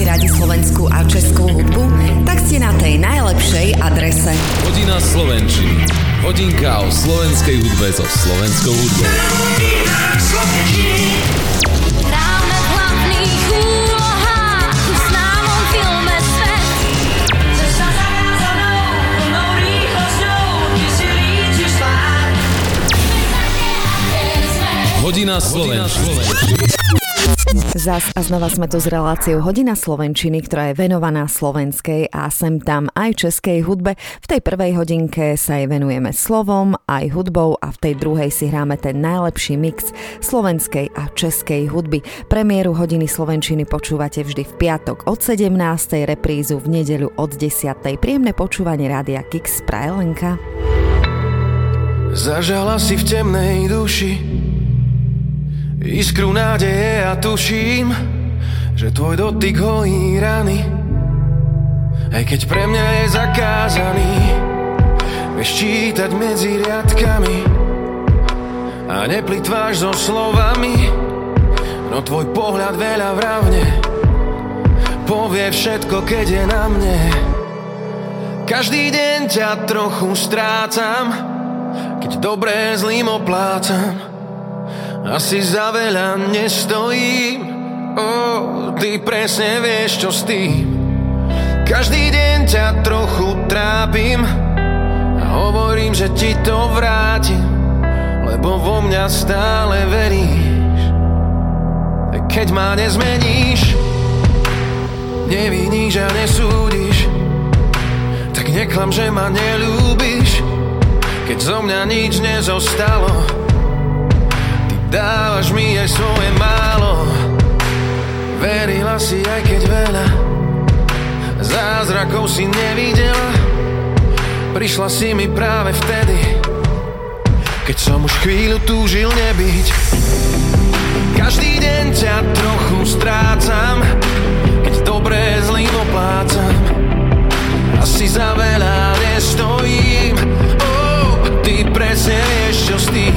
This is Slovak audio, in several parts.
máte radi slovenskú a českú hudbu, tak ste na tej najlepšej adrese. Hodina slovenčiny. Hodinka o slovenskej hudbe so slovenskou hudbou. Hráme v hlavných úlohách v známom filme Svet. Cesta zakázanou, plnou rýchlosťou, kde si líčiš svár. Hodina slovenčiny. Zas a znova sme tu s reláciou Hodina slovenčiny, ktorá je venovaná slovenskej a sem tam aj českej hudbe. V tej prvej hodinke sa jej venujeme slovom, aj hudbou a v tej druhej si hráme ten najlepší mix slovenskej a českej hudby. Premiéru Hodiny slovenčiny počúvate vždy v piatok od 17. reprízu v nedeľu od 10. Príjemné počúvanie rádia Kix, praje Lenka. Zažala si v temnej duši iskru nádeje a tuším, že tvoj dotyk hojí rany, aj keď pre mňa je zakázaný. Vieš čítať medzi riadkami a neplitváš so slovami, no tvoj pohľad veľa vravne povie všetko, keď je na mne. Každý deň ťa trochu strácam, keď dobré zlým oplácam. Asi za veľa nestojím, ty presne vieš, čo s tým. Každý deň ťa trochu trápim a hovorím, že ti to vrátim, lebo vo mňa stále veríš. Keď ma nezmeníš, neviníš a nesúdiš, tak neklam, že ma neľúbiš. Keď zo mňa nič nezostalo, dávaš mi aj svoje málo. Verila si, aj keď veľa zázrakov si nevidela, prišla si mi práve vtedy, keď som už chvíľu túžil nebyť. Každý deň ťa trochu strácam, keď dobré zlým oplácam. Asi za veľa nestojím, ty presne vieš, čo s tým.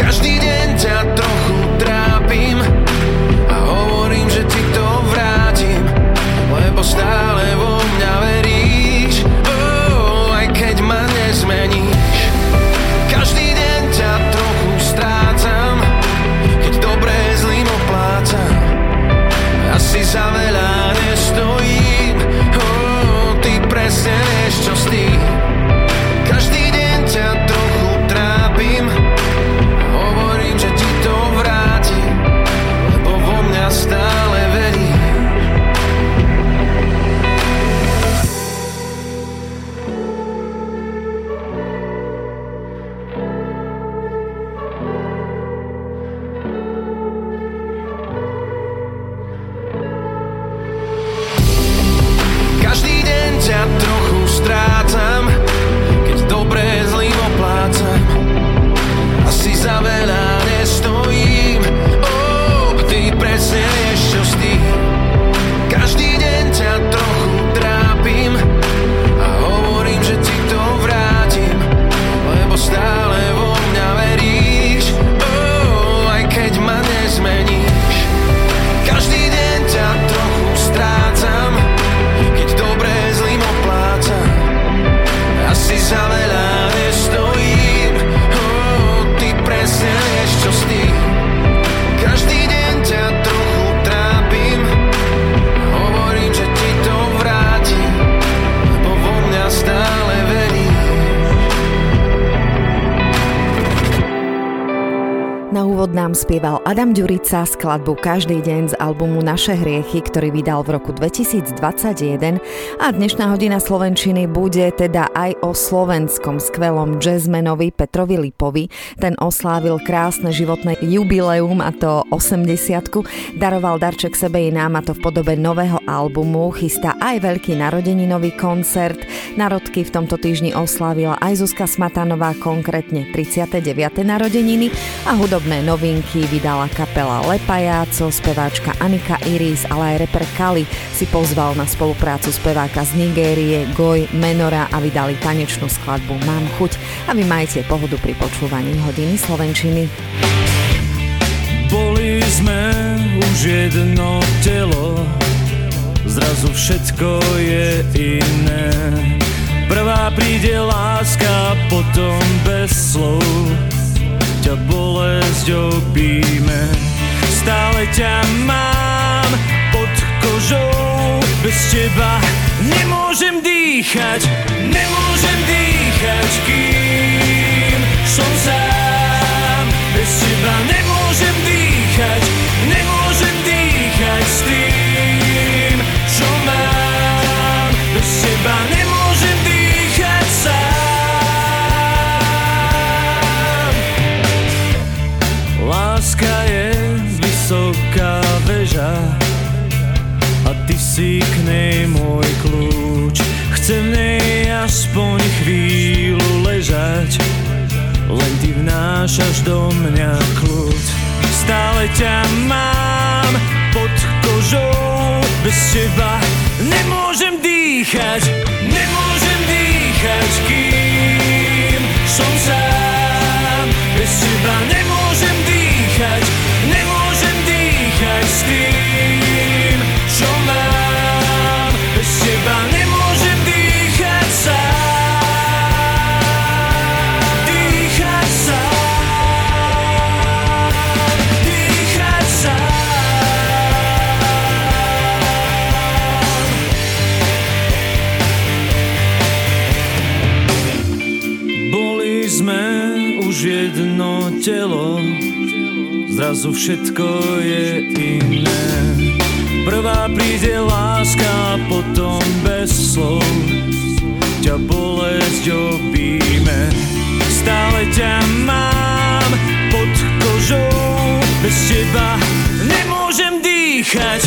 Každý deň ťa trochu trápim a hovorím, že ti to vrátim, lebo stále vo mňa veríš, aj keď ma nezmeníš. Každý deň ťa trochu strácam, keď dobré zlým oplácam. Asi za veľa nestojím, ty presne vieš, čo s tým. Každý deň ťa trochu trápim, stále verí. Každý deň ťa trochu strácam, keď dobré zlým oplácam. Asi za veľa nestojím, ty presne vieš, čo s tým. Každý deň ťa trochu trápim a hovorím, že ti to vrátim, lebo stále vo mňa veríš, aj keď ma nezmeníš. Každý deň ťa trochu strácam, keď dobré zlým oplácam. Asi za veľa nestojím, ty presne vieš, čo s tým. Každý deň ťa trochu trápim, hovorím, že ti to vrátim, lebo vo mňa stále veríš. Na úvod nám spieval Adam Ďurica skladbu Každý deň z albumu Naše hriechy, ktorý vydal v roku 2021, a dnešná hodina slovenčiny bude teda aj o slovenskom skvelom jazzmanovi Petrovi Lipovi. Ten oslávil krásne životné jubileum, a to 80-ku. Daroval darček sebe i nám, a to v podobe nového albumu. Chystá aj veľký narodeninový koncert. Narodky v tomto týždni oslávila aj Zuzka Smatanová, konkrétne 39. narodeniny, a hudobná novinky vydala kapela Le Payaco, speváčka Anika Iris, ale aj reper Kali si pozval na spoluprácu speváka z Nigérie Goy Menora a vydali tanečnú skladbu Mám chuť. A vy majte pohodu pri počúvaní Hodiny slovenčiny. Boli sme už jedno telo, zrazu všetko je iné. Prvá príde láska, potom bez slov ťa bolesť opíme. Stále ťa mám pod kožou, bez teba nemôžem dýchať, kým som sám. Bez teba nemôžem dýchať s tým, čo mám. Bez teba nemôžem dýchať sám. Láska je vysoká veža a ty si k nej môj kľúč. Chcem v nej aspoň chvíľu ležať, len ty vnášaš do mňa kľud. Stále ťa mám pod kožou, bez teba nemôžem dýchať, kým som sám. Bez teba nemôžem dýchať s tým, čo mám. Bez teba nemôžem dýchať sám, dýchať sám, dýchať sám. Boli sme už jedno telo, zrazu všetko je iné. Prvá príde láska, potom bez slov ťa bolesť obíme. Stále ťa mám pod kožou, bez teba nemôžem dýchať,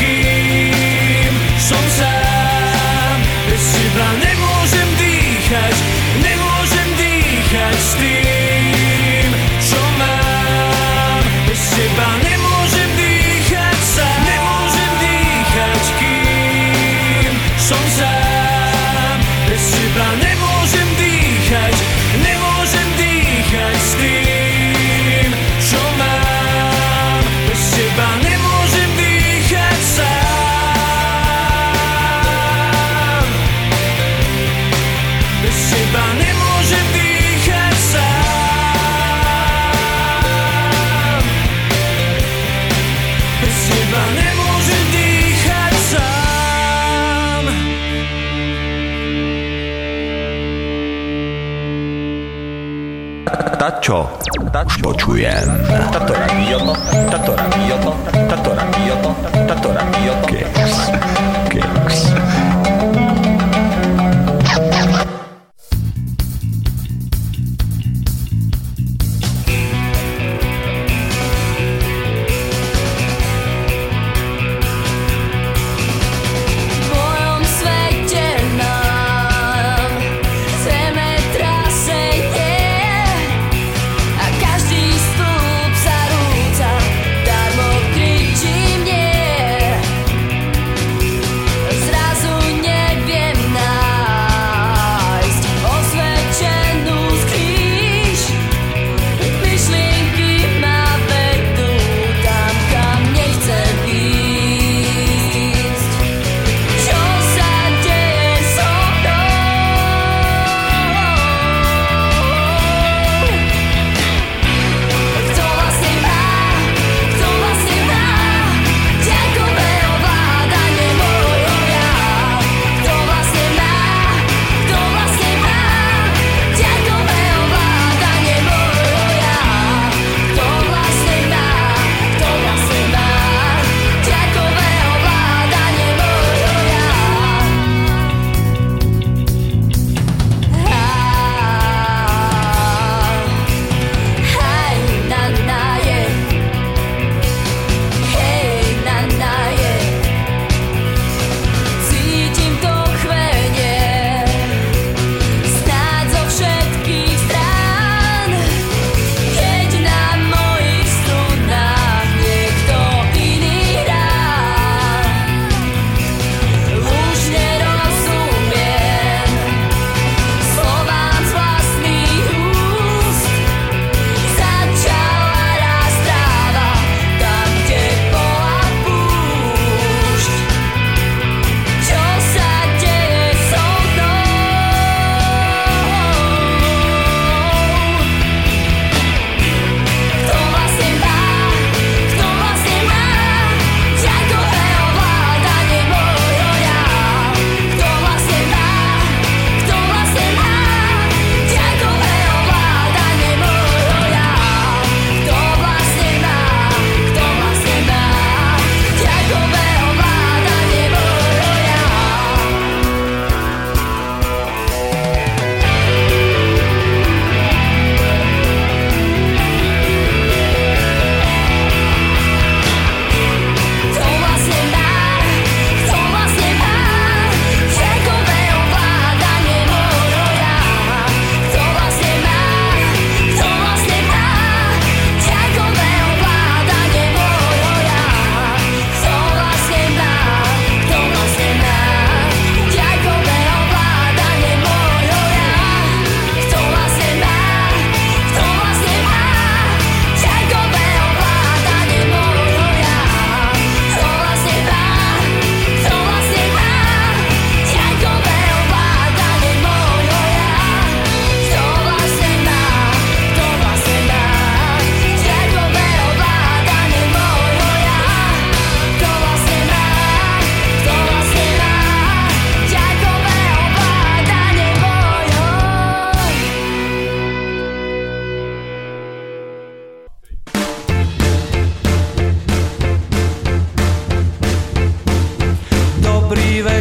kým som sám. Bez teba nemôžem dýchať s tým, čo mám. Bez teba nemôžem dýchať kým som sám. Bez teba nemôžem dýchať s tým, čo mám. Bez teba nemôžem dýchať sám. Bez teba nemôžem dýchať sám. Bez teba nemôžem dýchať sám. Tačo počujem. Tato rabioto. Kix.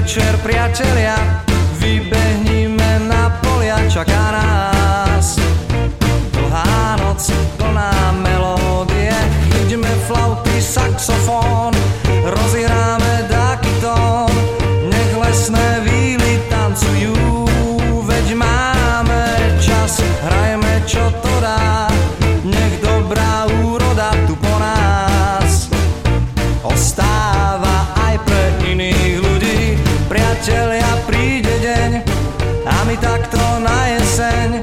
večer, priatelia, vybehnime na polia, čaká nás dlhá noc, plná melódie, chyťme flauty, saxofón, rozihráme dáky tón, nech lesné víly tancujú, veď máme čas, hrajme čo to dá, nech dobrá úroda tu po nás ostáva aj pre iných ľudí. Priatelia, príde deň a my takto na jeseň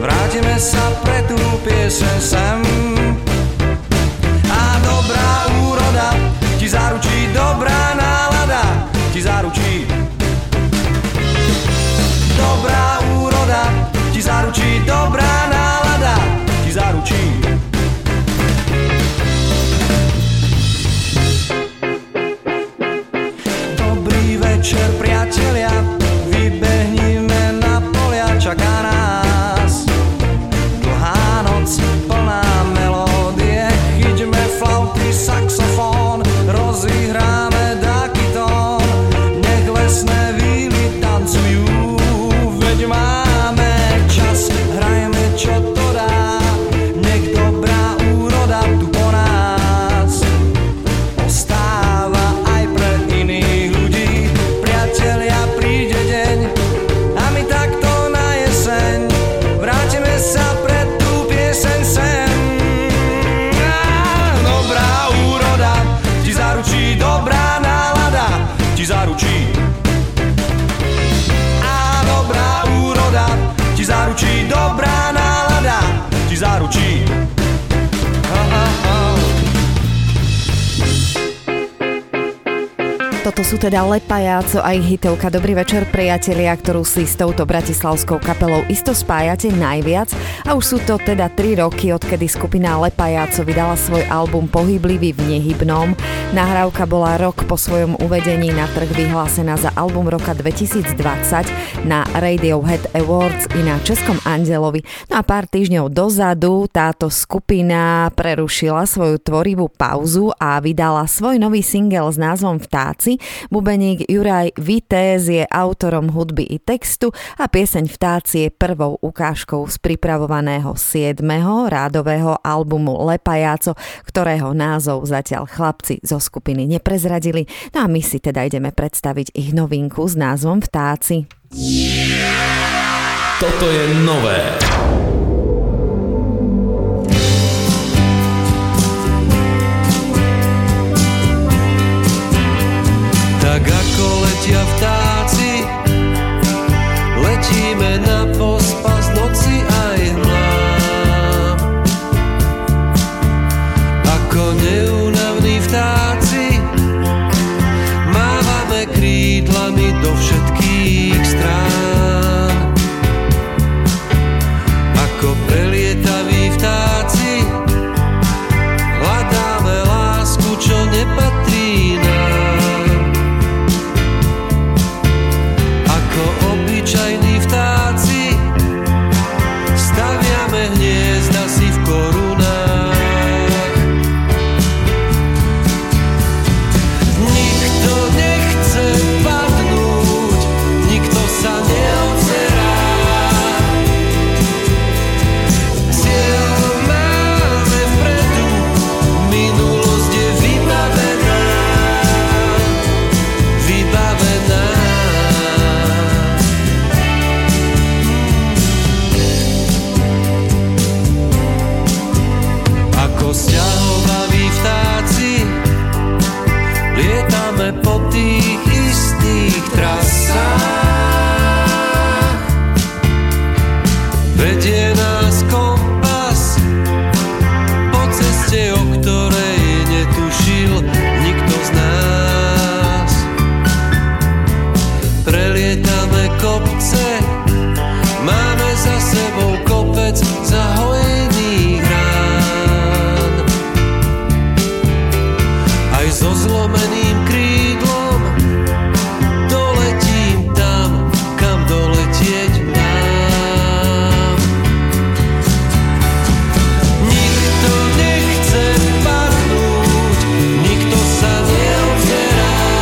vrátime sa pre tú pieseň sem. A dobrá úroda ti zaručí, dobrá nálada ti zaručí. Dobrá úroda ti zaručí, dobrá nálada ti zaručí. Večer, priatelia, vybehnime na polia, čaká nás dlhá noc, plná melódie, chyťme flauty, saxofón, rozihráme dáky tón, nech lesné víly tancujú, veď máme čas, hrajme čo to dá, nech dobrá úroda tu po nás ostáva aj pre iných. Priatelia, príde deň a my takto na jeseň vrátime sa pred tú pieseň sem. Dobrá úroda ti zaručí, dobrá nálada ti zaručí. A dobrá úroda ti zaručí, dobrá nálada ti zaručí. Toto sú teda Le Payaco a ich hitovka Dobrý večer, priatelia, ktorú si s touto bratislavskou kapelou isto spájate najviac. A už sú to teda 3 roky, odkedy skupina Le Payaco vydala svoj album Pohyblivý v nehybnom. Nahrávka bola rok po svojom uvedení na trh vyhlásená za album roka 2020 na Radiohead Awards i na Českom Andelovi. No a pár týždňov dozadu táto skupina prerušila svoju tvorivú pauzu a vydala svoj nový single s názvom Vtáci. Bubeník Juraj Vitéz je autorom hudby i textu a pieseň Vtáci je prvou ukážkou z pripravovaného 7. rádového albumu Le Payaco, ktorého názov zatiaľ chlapci zo skupiny neprezradili. No a my si teda ideme predstaviť ich novinku s názvom Vtáci. Toto je nové. Tak ako letia vtáci, letíme na pospas noci aj hmla. Ako neúnavní vtáci, mávame krídlami do všetkých strán. Ako prelietaví vtáci, hľadáme lásku, čo nepatrí nám. Obyčajní vtáci staviame hniezda si v korunách. Nikto nechce padnúť, nikto sa neodzerá. Cieľ máme vpredu, minulosť je vybavená. Vybavená. Sťahovaví vtáci lietame po tých istých trasách. Vedie nás kompas po ceste, o ktorej netušil nikto z nás. Prelietame kopce, máme za sebou kopec zahojených rán. So zlomeným krídlom doletím tam, kam doletieť mám. Nikto nechce padnúť, nikto sa neodzerá.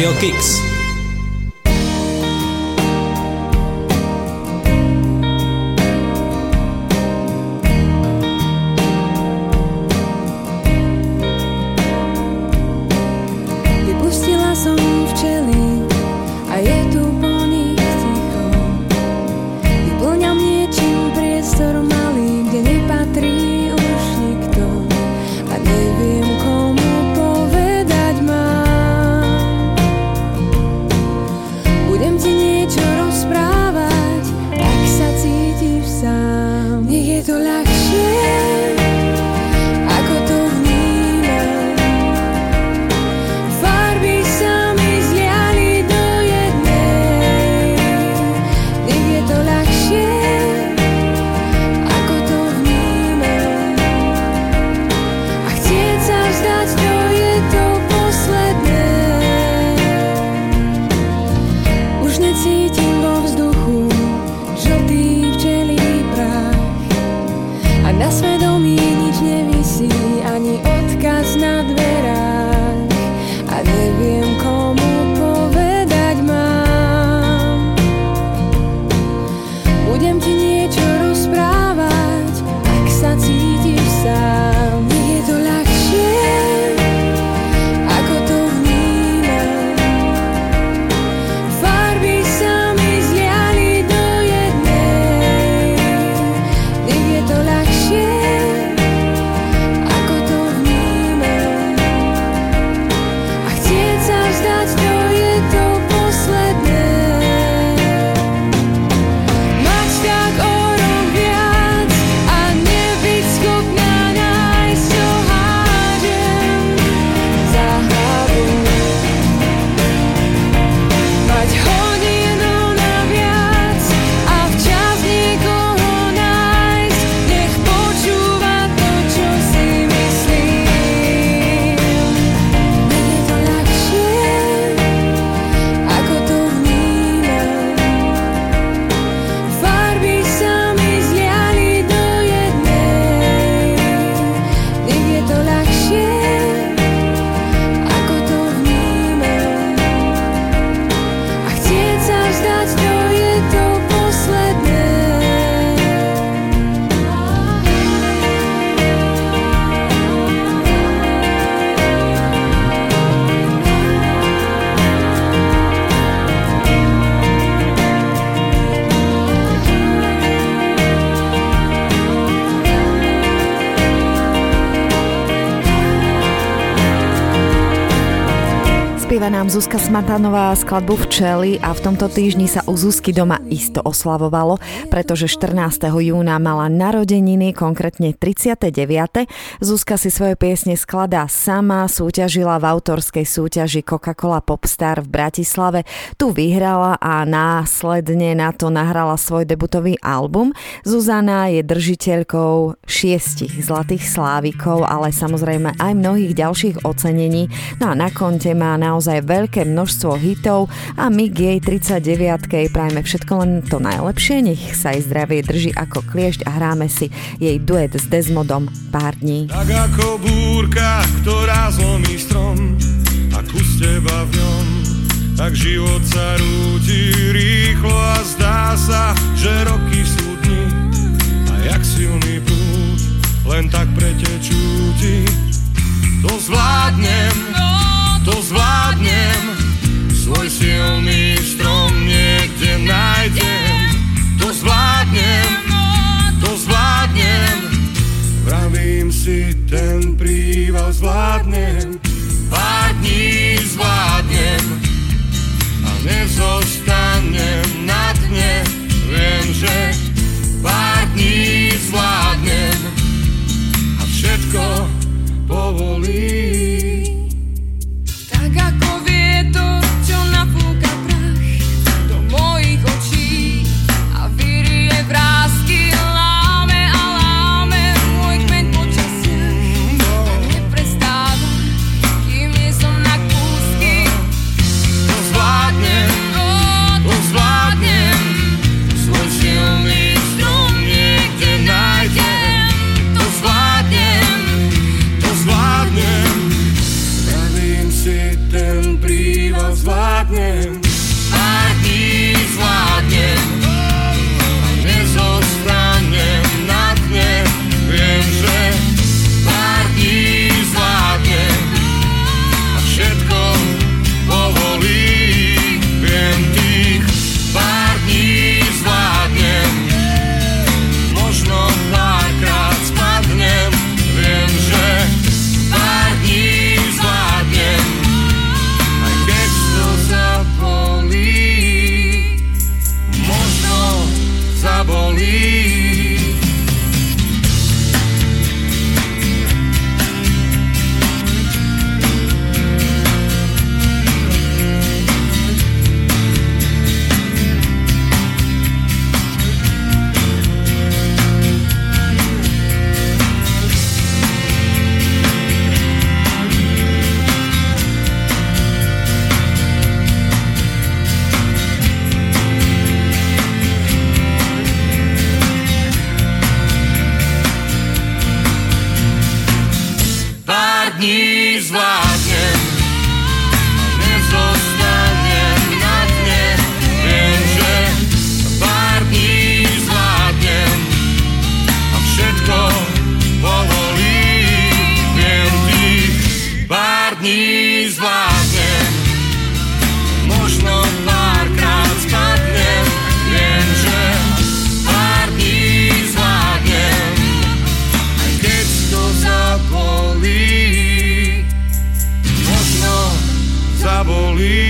Rádio Kix. Vypustila som včely a je tu po nich ticho. Vyplňam niečím priestor malý, kde nepatrí už nikto a neviem, komu povedať mám. Budem ti niečo rozprávať, ak sa cítiš sám. Nech je to ľahšie. Nám Zuzka Smatanová skladbu Včely a v tomto týždni sa u Zuzky doma isto oslavovalo, pretože 14. júna mala narodeniny, konkrétne 39. Zuzka si svoje piesne skladá sama, súťažila v autorskej súťaži Coca-Cola Popstar v Bratislave, tu vyhrala a následne na to nahrala svoj debutový album. Zuzana je držiteľkou 6 zlatých slávikov, ale samozrejme aj mnohých ďalších ocenení. No a na konte má naozaj aj veľké množstvo hitov a my k jej 39-kej prajme všetko len to najlepšie, nech sa jej zdravie drží ako kliešť a hráme si jej duet s Desmodom Pár dní. Tak ako búrka, ktorá zlomí strom a kus teba v ňom, tak život sa rúti rýchlo a zdá sa, že roky sú dni a jak silný prúd len tak pretečú ti. To zvládnem, to zvládnem, svoj silný strom niekde nájdem. To zvládnem, to zvládnem, vravím si, ten príval zvládnem. Pár dní zvládnem a nezostanem na dne. Viem, že pár dní zvládnem a všetko povolí. zvládnem. Ak ich zvládnem, nezostanem na dne. Viem, že pár dní zvládnem a všetko povolí. Viem, tých pár dní zvládnem, možno párkrát spadnem. Viem, že pár dní zvládnem, aj keď to zapolí, možno zabolí.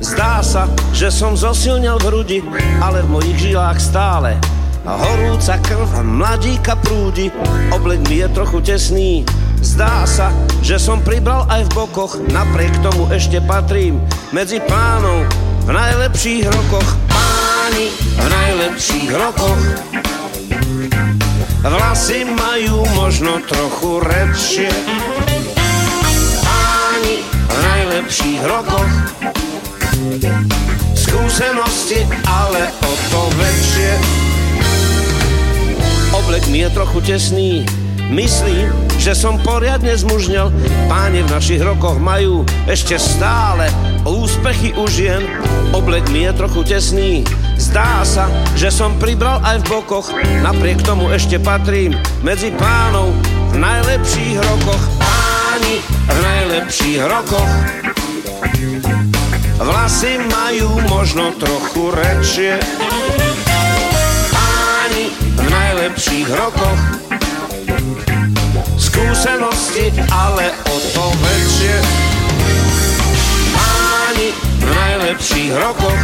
Zdá sa, že som zosilnel v hrudi, ale v mojich žilách stále horúca krv a mladíka prúdi. Oblek mi je trochu tesný. Zdá sa, že som pribral aj v bokoch, napriek tomu ešte patrím medzi pánov v najlepších rokoch. Páni v najlepších rokoch. Vlasy majú možno trochu redšie. Páni v najlepších rokoch. Skúsenosti, ale o to väčšie. Oblek mi je trochu tesný. Myslím, že som poriadne zmužnel. Páni v našich rokoch majú ešte stále úspechy u žien. Oblek mi je trochu tesný. Zdá sa, že som pribral aj v bokoch, napriek tomu ešte patrím medzi pánov v najlepších rokoch. Páni v najlepších rokoch. Vlasy majú možno trochu redšie. Páni v najlepších rokoch. Skúsenosti, ale o to väčšie. Páni v najlepších rokoch.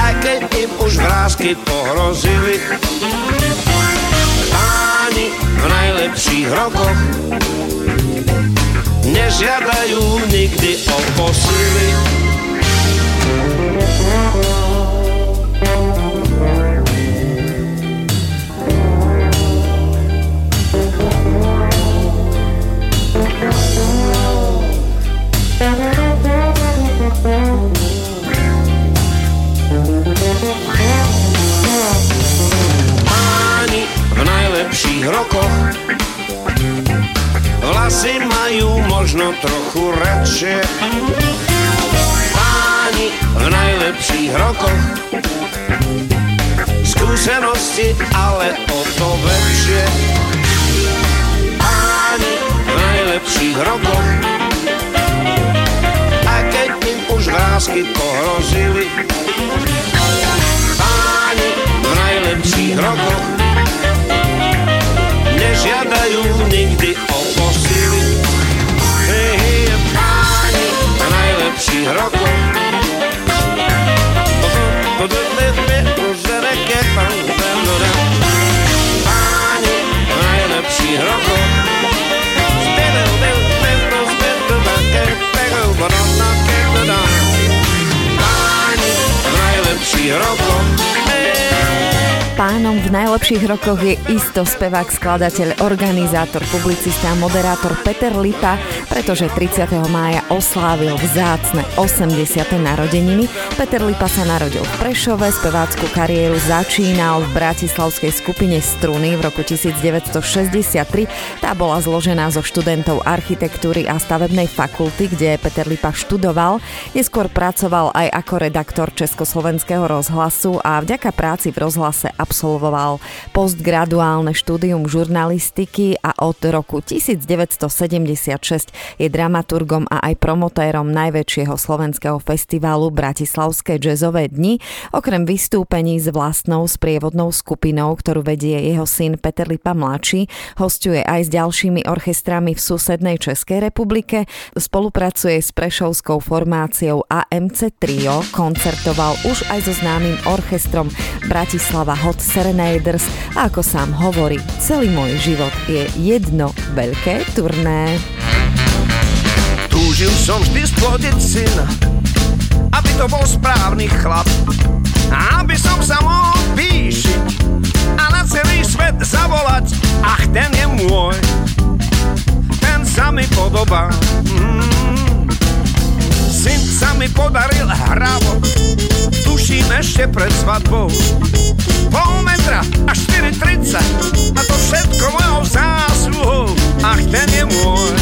Aj keď im už vrásky pohrozili. Páni v najlepších rokoch. Nežiadajú nikdy o posily. Páni v najlepších rokoch. Vlasy majú možno trochu radšie. Páni v najlepších rokoch. Skúsenosti, ale o to väčšie. Páni v najlepších rokoch. A keď im už vrásky pohrozili. Páni v najlepších rokoch. Nežiadajú nikdy o posily. Páni v najlepších rokoch. Páni v najlepších rokoch. najlepších rokoch je isto spevák, skladateľ, organizátor, publicista a moderátor Peter Lipa, pretože 30. mája oslávil vzácne 80. narodeniny. Peter Lipa sa narodil v Prešove, spevácku kariéru začínal v bratislavskej skupine Struny v roku 1963. Tá bola zložená zo študentov architektúry a stavebnej fakulty, kde Peter Lipa študoval. Neskôr pracoval aj ako redaktor Československého rozhlasu a vďaka práci v rozhlase absolvoval postgraduálne štúdium žurnalistiky a od roku 1976 je dramaturgom a aj promotérom najväčšieho slovenského festivalu Bratislavské jazzové dni. Okrem vystúpení s vlastnou sprievodnou skupinou, ktorú vedie jeho syn Peter Lipa mladší, hosťuje aj s ďalšími orchestrami v susednej Českej republike, spolupracuje s prešovskou formáciou AMC Trio, koncertoval už aj so známym orchestrom Bratislava Hot Serenaders a ako sám hovorí, celý môj život je jedno veľké turné. Túžil som vždy splodiť syna, aby to bol správny chlap, aby som sa mohol píšiť a na celý svet zavolať. Ach, ten je môj, ten sa mi podobá. Syn sa mi podaril hravo, tuším ešte pred svadbou, pol metra a 4,30 a to všetko mojou zásluhou. Ach, ten je môj,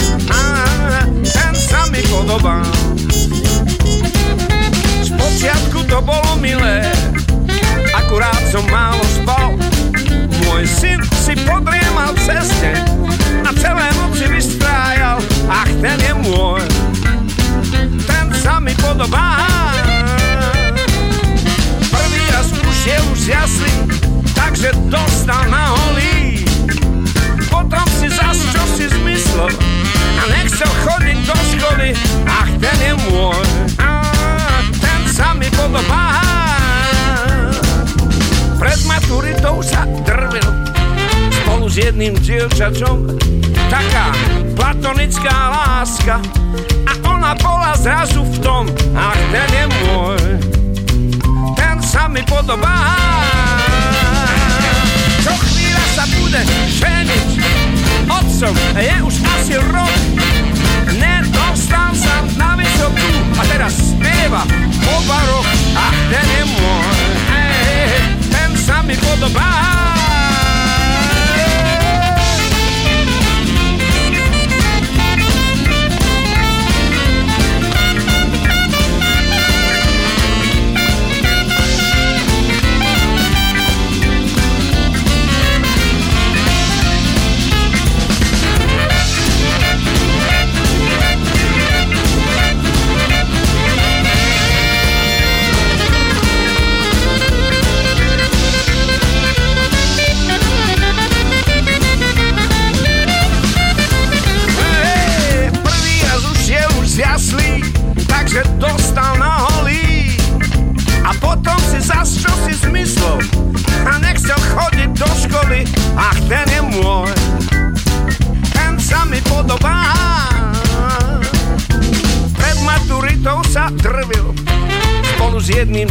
ten sa mi podobá. Spočiatku to bolo milé, akurát som málo spal, môj syn si podriemal v ceste a celé noci vystrájal. Ach, ten je môj, ten sa mi podobá. Prvý raz ušiel už z jaslí, takže dostal na holí. Potom si zas čo si zmyslel a nechcel chodiť do školy. Ach, ten je môj, ten sa mi podobá. Pred maturitou sa drvil spolu s jedným dievčačom, taká platonická láska, a ona bola zrazu v tom. Ach, ten je môj, ten sa mi podobá. Čo chvíľa sa bude ženiť, otcom je už asi rok, nedostal sa na vysokú a teraz spieva po baroch. Ach, ten je môj, ten sa mi podobá.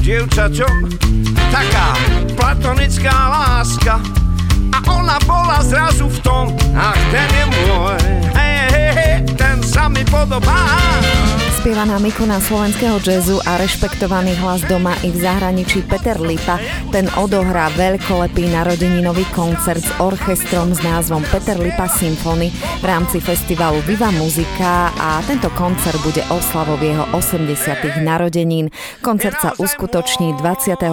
Dievčaťom, taká platonická láska, a ona bola zrazu v tom. Ach, ten je môj, ten sa mi podobá. Spievaná ikona slovenského jazzu a rešpektovaný hlas doma i v zahraničí Peter Lipa. Ten odohrá veľkolepý narodeninový koncert s orchestrom s názvom Peter Lipa Symfony v rámci festivalu Viva muzika a tento koncert bude oslavou jeho 80. narodenín. Koncert sa uskutoční 28.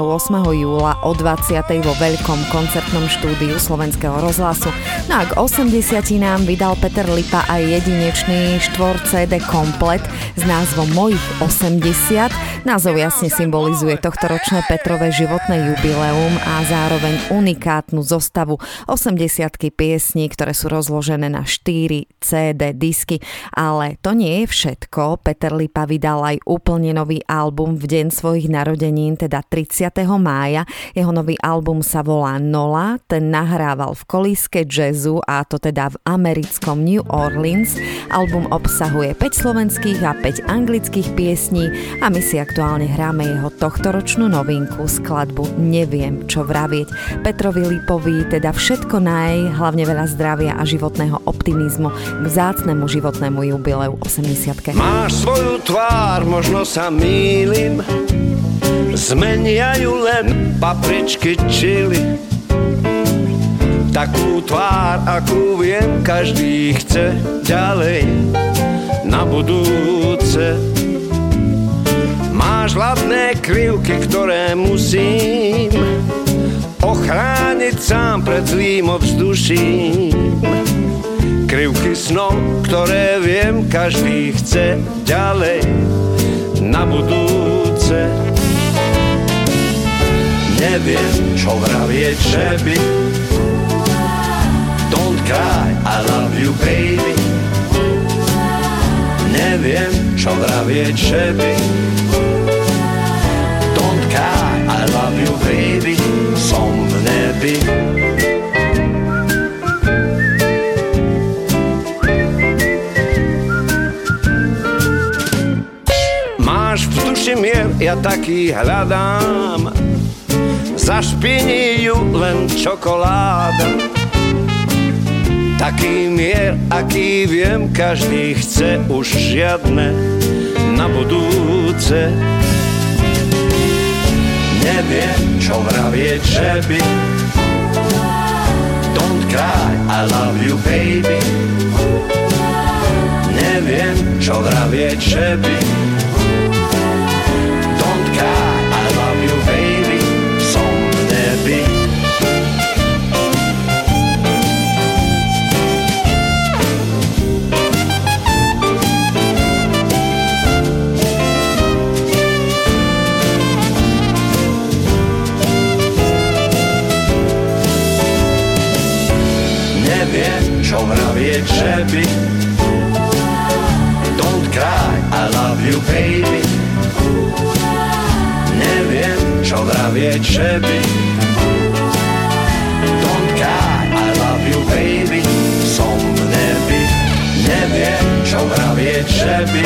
júla o 20. vo veľkom koncertnom štúdiu Slovenského rozhlasu. No a k 80-tinám vydal Peter Lipa aj jedinečný 4-CD komplet s názvom Mojich 80. Názov jasne symbolizuje tohtoročné Petrové životné jubileum a zároveň unikátnu zostavu 80-ky piesní, ktoré sú rozložené na 4 CD disky. Ale to nie je všetko. Peter Lipa vydal aj úplne nový album v deň svojich narodenín, teda 30. mája. Jeho nový album sa volá Nola. Ten nahrával v kolíske jazzu, a to teda v americkom New Orleans. Album obsahuje 5 slovenských a 5 anglických piesní a my si aktuálne hráme jeho tohtoročnú novinku, skladbu Neviem, čo vraviť. Petrovi Lipovi teda všetko naj, hlavne veľa zdravia a životného optimizmu k vzácnemu životnému jubileu 80-ke. Máš svoju tvár, možno sa mýlim, zmeniajú len papričky čili. Takú tvár, akú viem, každý chce ďalej na budúce. Máš hlavné krivky, ktoré musím ochrániť sám pred zlým ovzduším. Krivky snom, ktoré viem, každý chce ďalej na budúce. Neviem, čo vravieť, že by cry, I love you baby. Neviem, čo vravieť, že by don't cry, I love you baby. Som v nebi. Máš v duši mier, ja taký hľadám. Zašpiní ju len čokoláda. Taký mier, aký viem, každý chce, už žiadne na budúce. Neviem, čo vravieť, že by don't cry, I love you baby. Neviem, čo vravieť, že by don't cry, I love you baby. Som v nebi. Čo vravieť, že by don't cry, I love you baby. Neviem, čo vravieť, že by don't cry, I love you baby. Som v nebi. Neviem, čo vravieť, že by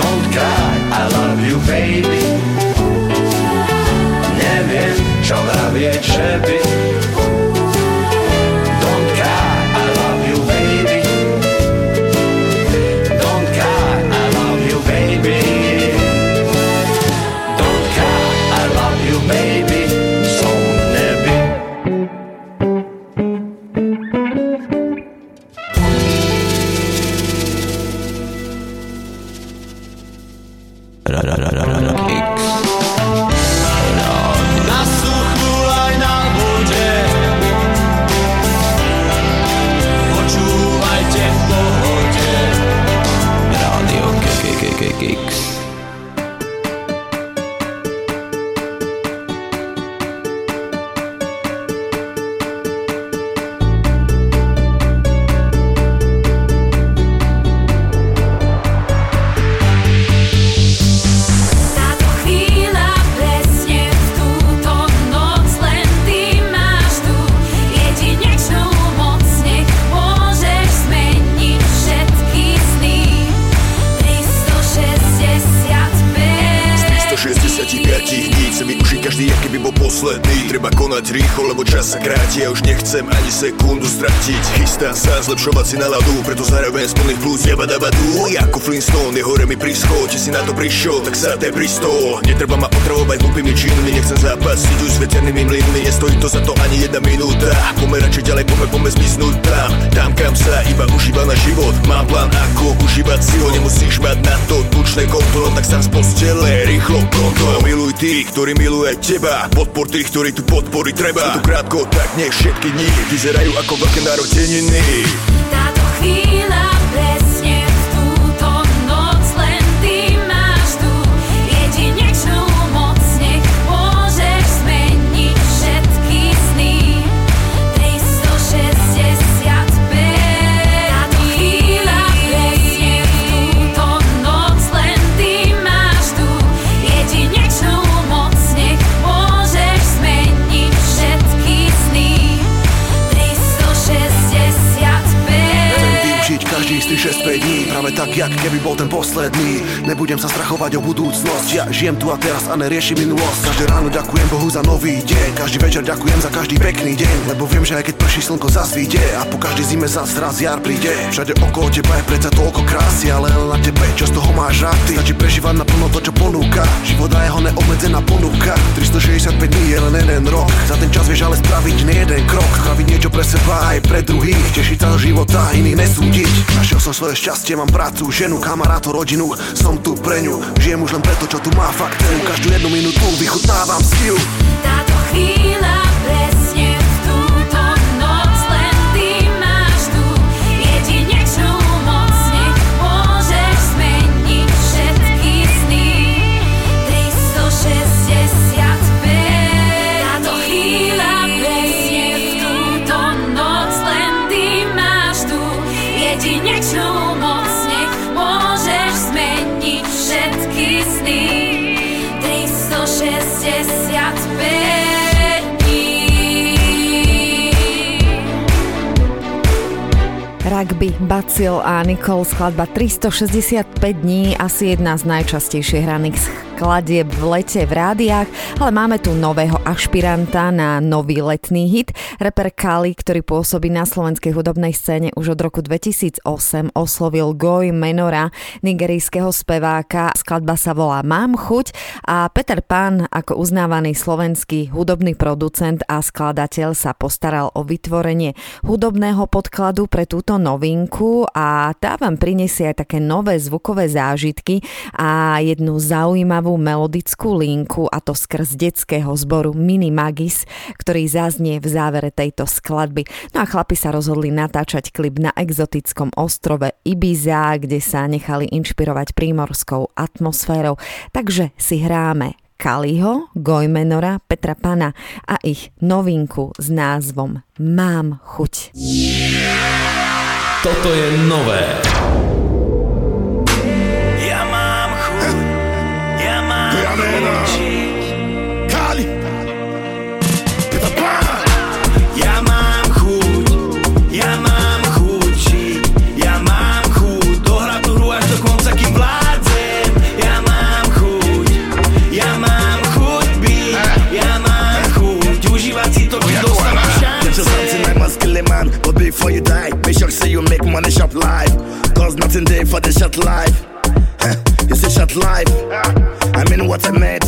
don't cry, I love you baby. Neviem, čo vravieť, že by zlepšovať si náladu, preto zároveň splných plus jabadabadú. Jako Flintstone, je hore mi prischol, či si na to prišiel, tak sa daj pristol. Netreba ma otravovať hlupými činmi, nechcem zápasiť už s veternými mlynmi, nestojí to za to ani jedna minúta. Pomerať, či ďalej poďme zmiznúť tam, kam sa iba užíva na život. Mám plán, ako užívať si ho, nemusíš mať na to tučné konto, tak sám z postele, rýchlo pronto. Miluj tých, ktorí miluje teba, podpor tých, ktorí tu podpory treba. Tu krátko, tak nech všetky dni vyzerajú ako veľké narodeniny. Táto chvíľa presne v túto noc, len ty máš tu jedinečnú moc, nech môžeš zmeniť všetky sny. 365 táto chvíľa presne v túto noc, len ty máš tu jedinečnú moc, nech môžeš zmeniť všetky sny. 365 každý 365 dní, práve tak, jak keby bol ten posledný. Nebudem sa strachovať o budúcnosť, ja žijem tu a teraz a neriešim minulosť. Každé ráno ďakujem Bohu za nový deň, každý večer ďakujem za každý pekný deň, lebo viem, že aj keď prší, slnko zasvíde a po každej zime zas raz jar príde. Všade okolo teba je predsa toľko krásy, ale len na tebe, čo z toho máš rád ty. Stačí prežívať naplno to, čo ponúka život a jeho neobmedzená ponuka. 365 dní je len jeden rok, za ten čas vieš ale spraviť nejeden krok, spraviť niečo pre seba aj pre druhých, tešiť sa z života, iných nesúdiť. Našiel som svoje šťastie, mám prácu, ženu, kamarátu, rodinu, som tu pre ňu. Žijem už len preto, čo tu má fakt cenu, každú jednu minútu vychutnávam si ju. Táto chvíľa presne v túto noc, len ty máš tu jedinečnú moc, nech môžeš zmeniť všetky sny. 365, táto chvíľa presne v túto noc, len ty máš tu jedinečnú moc, nech môžeš zmeniť všetky sny. 365 Rugby, Bacil a Nikol, skladba 365 dní, asi jedna z najčastejšie hraných skladieb v lete v rádiách, ale máme tu nového ašpiranta na nový letný hit. Reper Kali, ktorý pôsobí na slovenskej hudobnej scéne už od roku 2008, oslovil Goya Menora, nigerijského speváka. Skladba sa volá Mám chuť a Peter Pán, ako uznávaný slovenský hudobný producent a skladateľ, sa postaral o vytvorenie hudobného podkladu pre túto novinku a tá vám prinesie aj také nové zvukové zážitky a jednu zaujímavú melodickú linku, a to skrz detského zboru Mini Magis, ktorý zaznie v závere tejto skladby. No a chlapi sa rozhodli natáčať klip na exotickom ostrove Ibiza, kde sa nechali inšpirovať prímorskou atmosférou. Takže si hráme Kaliho, Goyu Menora, Petra Pana a ich novinku s názvom Mám chuť. Toto je nové. Ja mám chuť, ja mám chuť. Kali, Peter Pán. Ja mám chuť, ja mám chuť. Ja mám chuť dohrať tú hru až do konca, kým vládzem. Ja mám chuť byť. Ja mám chuť užívať si to, kým dostanú šance. Man, but before you die, make sure say you make money, shop life. Cause nothing there for the short life. You say short life, I mean what I meant.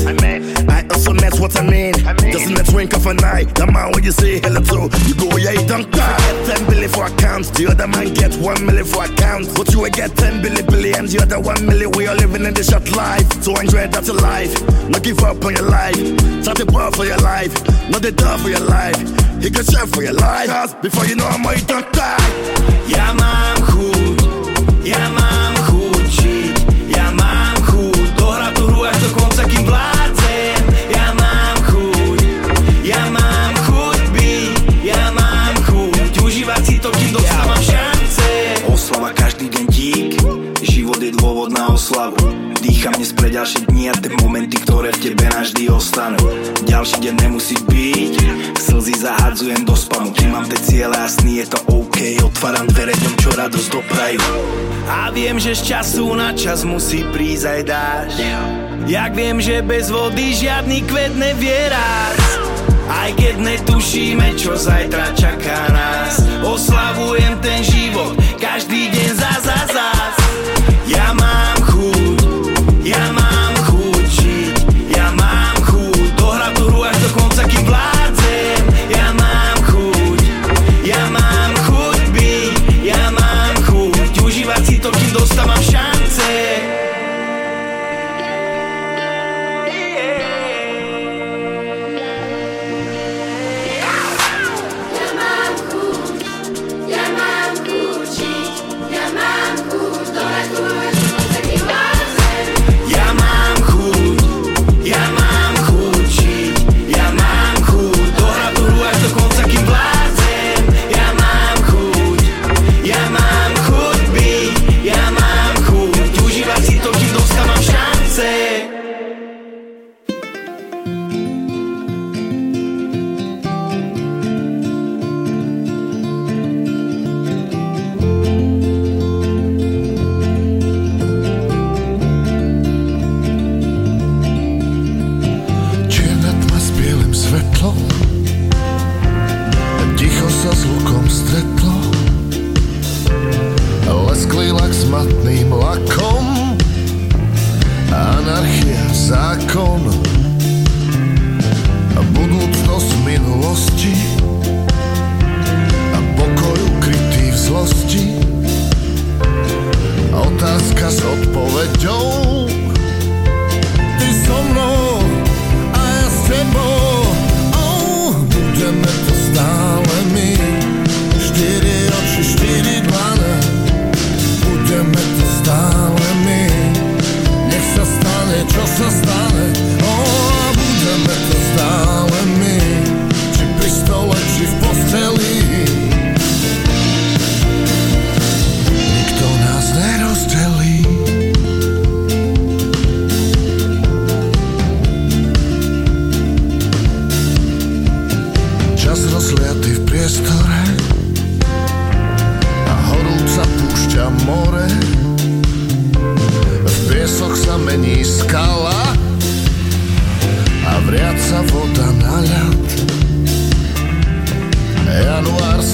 I also meant what I mean. Just in the twink of an eye, the man when you say hello to, you go yeah, you don't die. Get 10 billion for accounts, the other man get 1 million for accounts. But you will get 10 billion billions, the other 1 million. We are living in the short life, so enjoy that your life. Not give up on your life, start the bar for your life. Not the door for your life, you can share for your life. Cause before you know I'm you don't die. Yeah, man, good. Yeah, man, good. Ja mám chuť dohrať tú hru až do konca, kým vládzem. Ja mám chuť, ja mám chuť byť. Ja mám chuť užívať si to, kým dostávam šance. Oslava každý deň dík, život je dôvod na oslavu. Dýcham dnes pre ďalšie dni a tie momenty, ktoré v tebe navždy ostanú. Ďalší deň nemusí byť, slzy zahádzujem do spamu. Kým mám tie ciele a sny, je to OK, otváram dvere dňom, čo radosť doprajú. A viem, že z času na čas musí prísť aj dáš. Jak viem, že bez vody žiadny kvet nevie rásť. Aj keď netušíme, čo zajtra čaká nás, oslavujem ten život, každý deň zás. Ja mám chuť, ja mám chuť žiť. Ja mám chuť dohrať tú hru až do konca, kým vládzem. Ja mám chuť byť. Ja mám chuť užívať si to, kým dostávam šance. Ja mám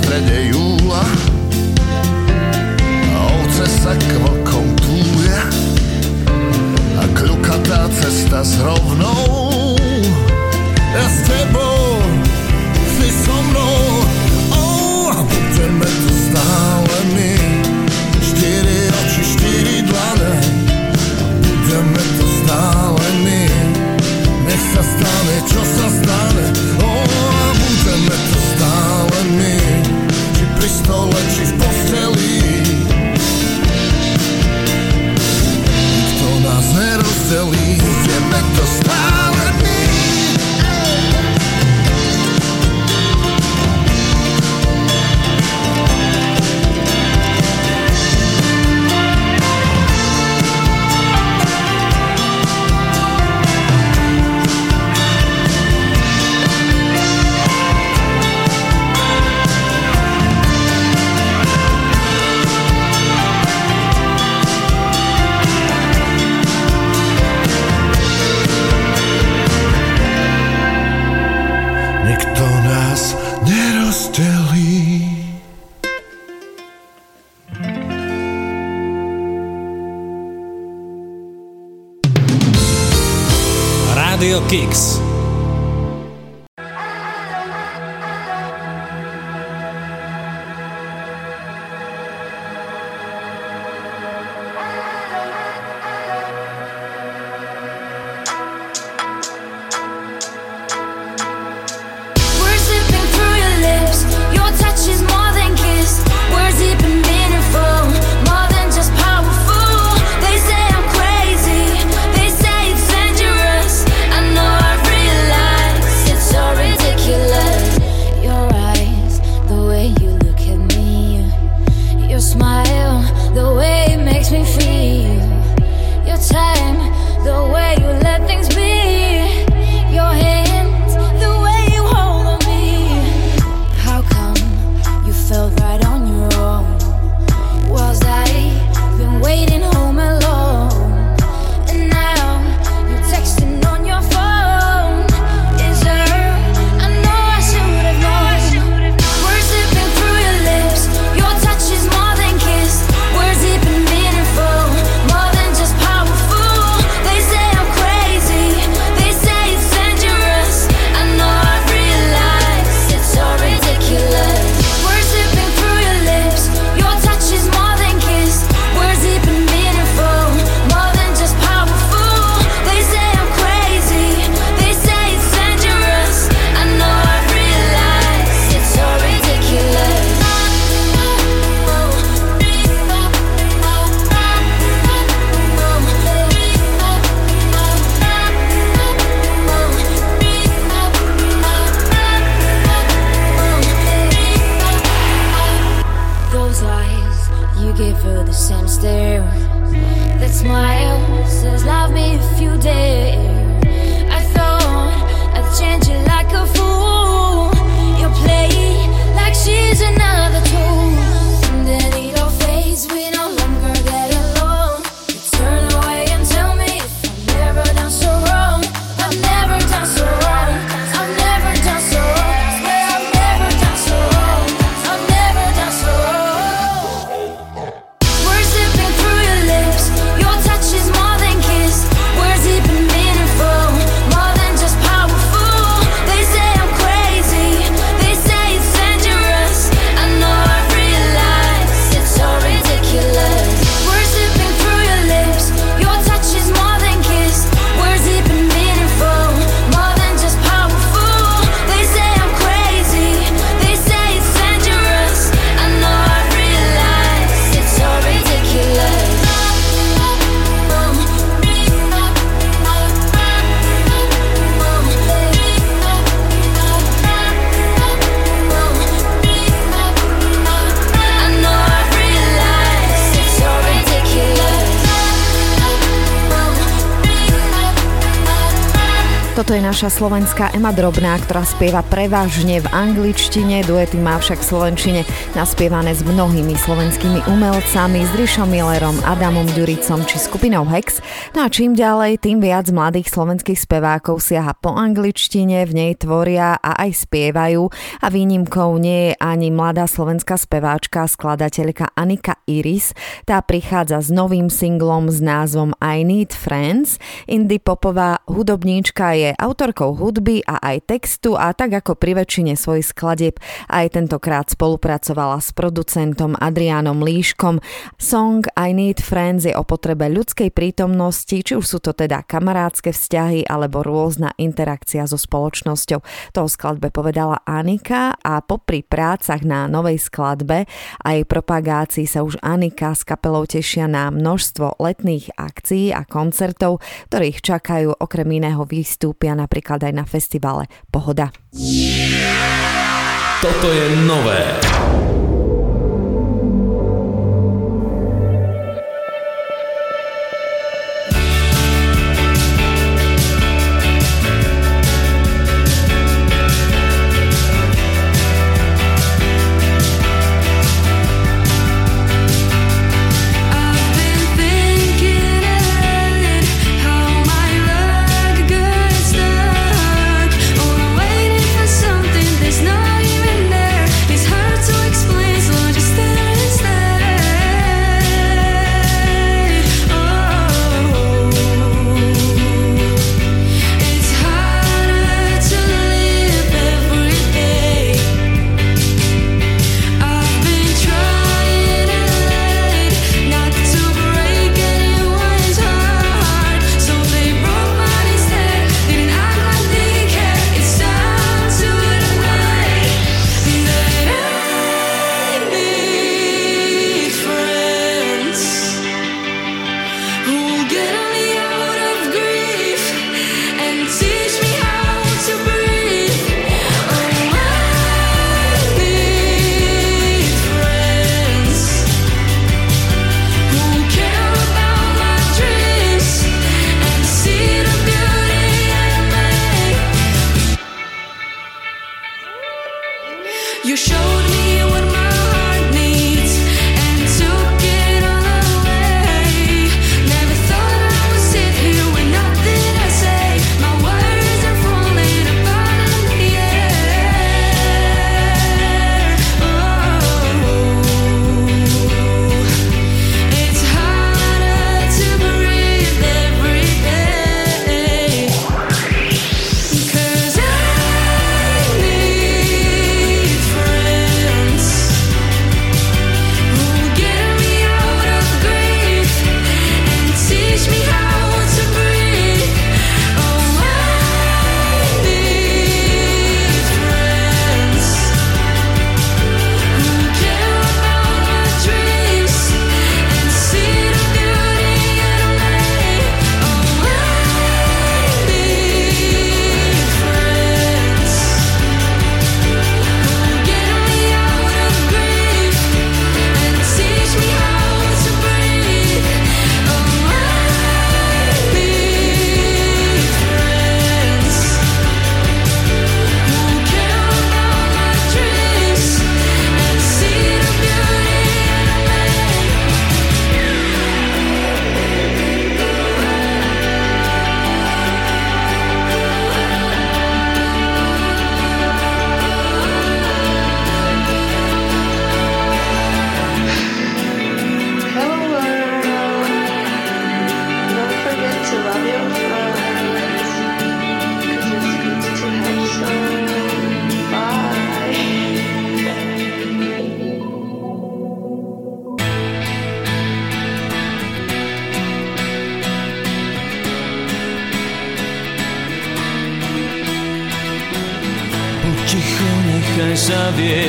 strede júla a ovce sa kvokom túlia a kľukatá cesta s rovnou. Ja s tebou, ty so mnou, oh, a budeme tu stále my. Štyri oči, štyri dlane, a budeme tu stále my. Nech sa stane, čo sa stane, oh, a budeme tu stále my. Či pri stole, či v posteli, nikto nás nerozdelí. Budeme tu stále my. Kix. We're zipping meaningful. Toto je naša slovenská Ema Drobná, ktorá spieva prevažne v angličtine, duety má však v slovenčine naspievané s mnohými slovenskými umelcami, s Richom Millerom, Adamom Ďuricom či skupinou Hex. No a čím ďalej, tým viac mladých slovenských spevákov siaha po angličtine, v nej tvoria a aj spievajú a výnimkou nie je ani mladá slovenská speváčka a skladateľka Anika Iris. Tá prichádza s novým singlom s názvom I Need Friends. Indie popová hudobníčka je autorkou hudby a aj textu a tak ako pri väčšine svojich skladieb aj tentokrát spolupracovala s producentom Adriánom Líškom. Song I Need Friends je o potrebe ľudskej prítomnosti, či už sú to teda kamarádske vzťahy alebo rôzna interakcia so spoločnosťou. To o skladbe povedala Anika a popri prácach na novej skladbe a jej propagácii sa už Anika s kapelou tešia na množstvo letných akcií a koncertov, ktorých čakajú, okrem iného vystúpia napríklad aj na festivale Pohoda. Toto je nové.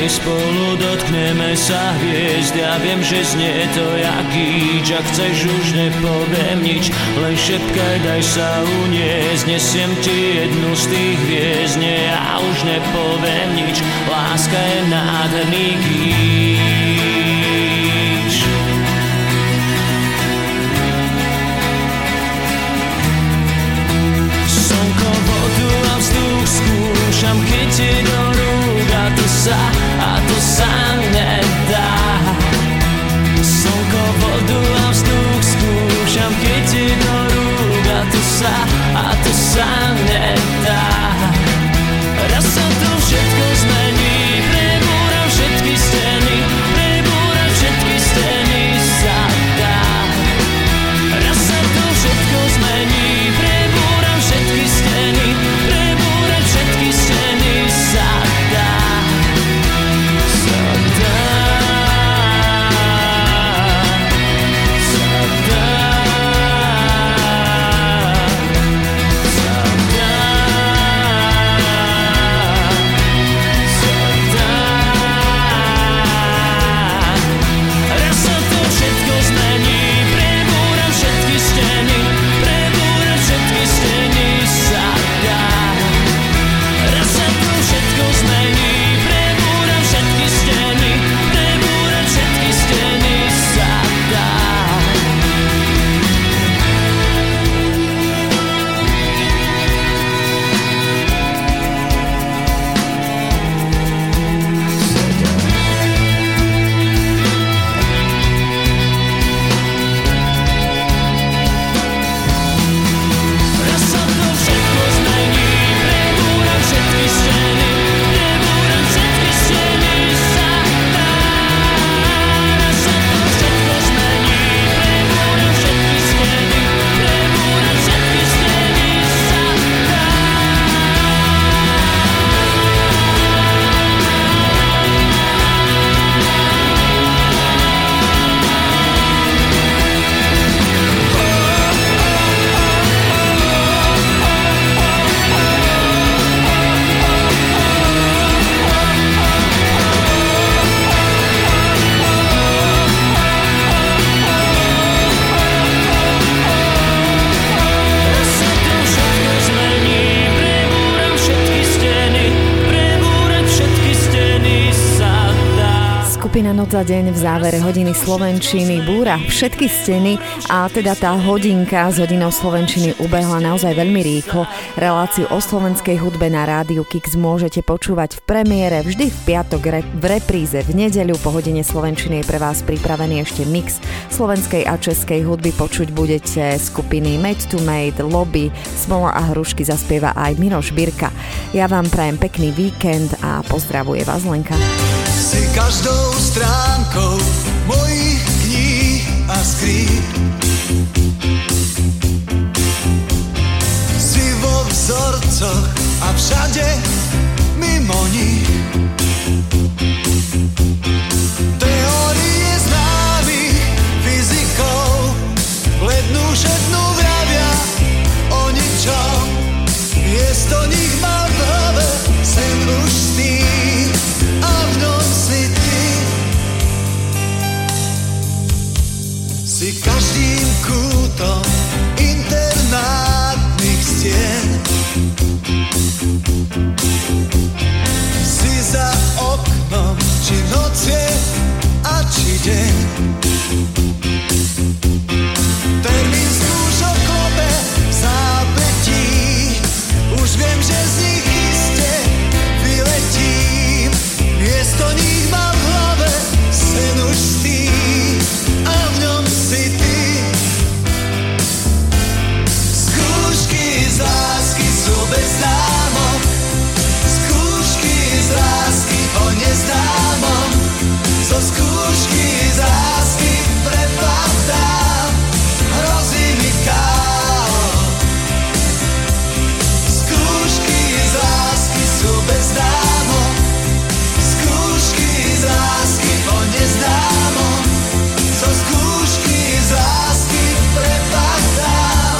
Spolu dotkneme sa hviezd. Ja viem, že znie to jak íč. Ak chceš, už nepoviem nič. Len šepkaj, daj sa uniesť. Nesiem ti jednu z tých hviezd. Nie, ja už nepoviem nič. Láska je nádherný kýč. Slnko vodu skupina Noc za deň v závere hodiny slovenčiny búra všetky steny a teda tá hodinka s hodinou slovenčiny ubehla naozaj veľmi rýchlo. Reláciu o slovenskej hudbe na rádiu Kix môžete počúvať v premiére vždy v piatok, v repríze v nedeľu. Po hodine slovenčiny je pre vás pripravený ešte mix slovenskej a českej hudby. Počuť budete skupiny Made to Made, Lobby, Smola a Hrušky, zaspieva aj Minoš Birka. Ja vám prajem pekný víkend a pozdravuje vás Lenka. Si každou stránkou mojich kníh a skríp. Si vo vzorcoch a všade mimo nich. Teórie známych fyzikov lednú všetnú vravia o ničom. Miesto nich mám v hlave sen už s tým a v ňom si ty. Si každým kútom internátnych stien. Si za oknom, či noc je a či deň. Termín skúšok klope v zápätí. Už viem, že z nich iste vyletím. Miesto nich mám v hlave sen už s tým a v ňom si ty. Skúšky z lásky sú bez známok. Skúšky z lásky o neznámom. Zo skúšky z lásky prepadám. Hrozí mi káos. Skúšky z lásky sú bez známok. Skúšky z lásky o neznámom. Zo skúšky z lásky prepadám.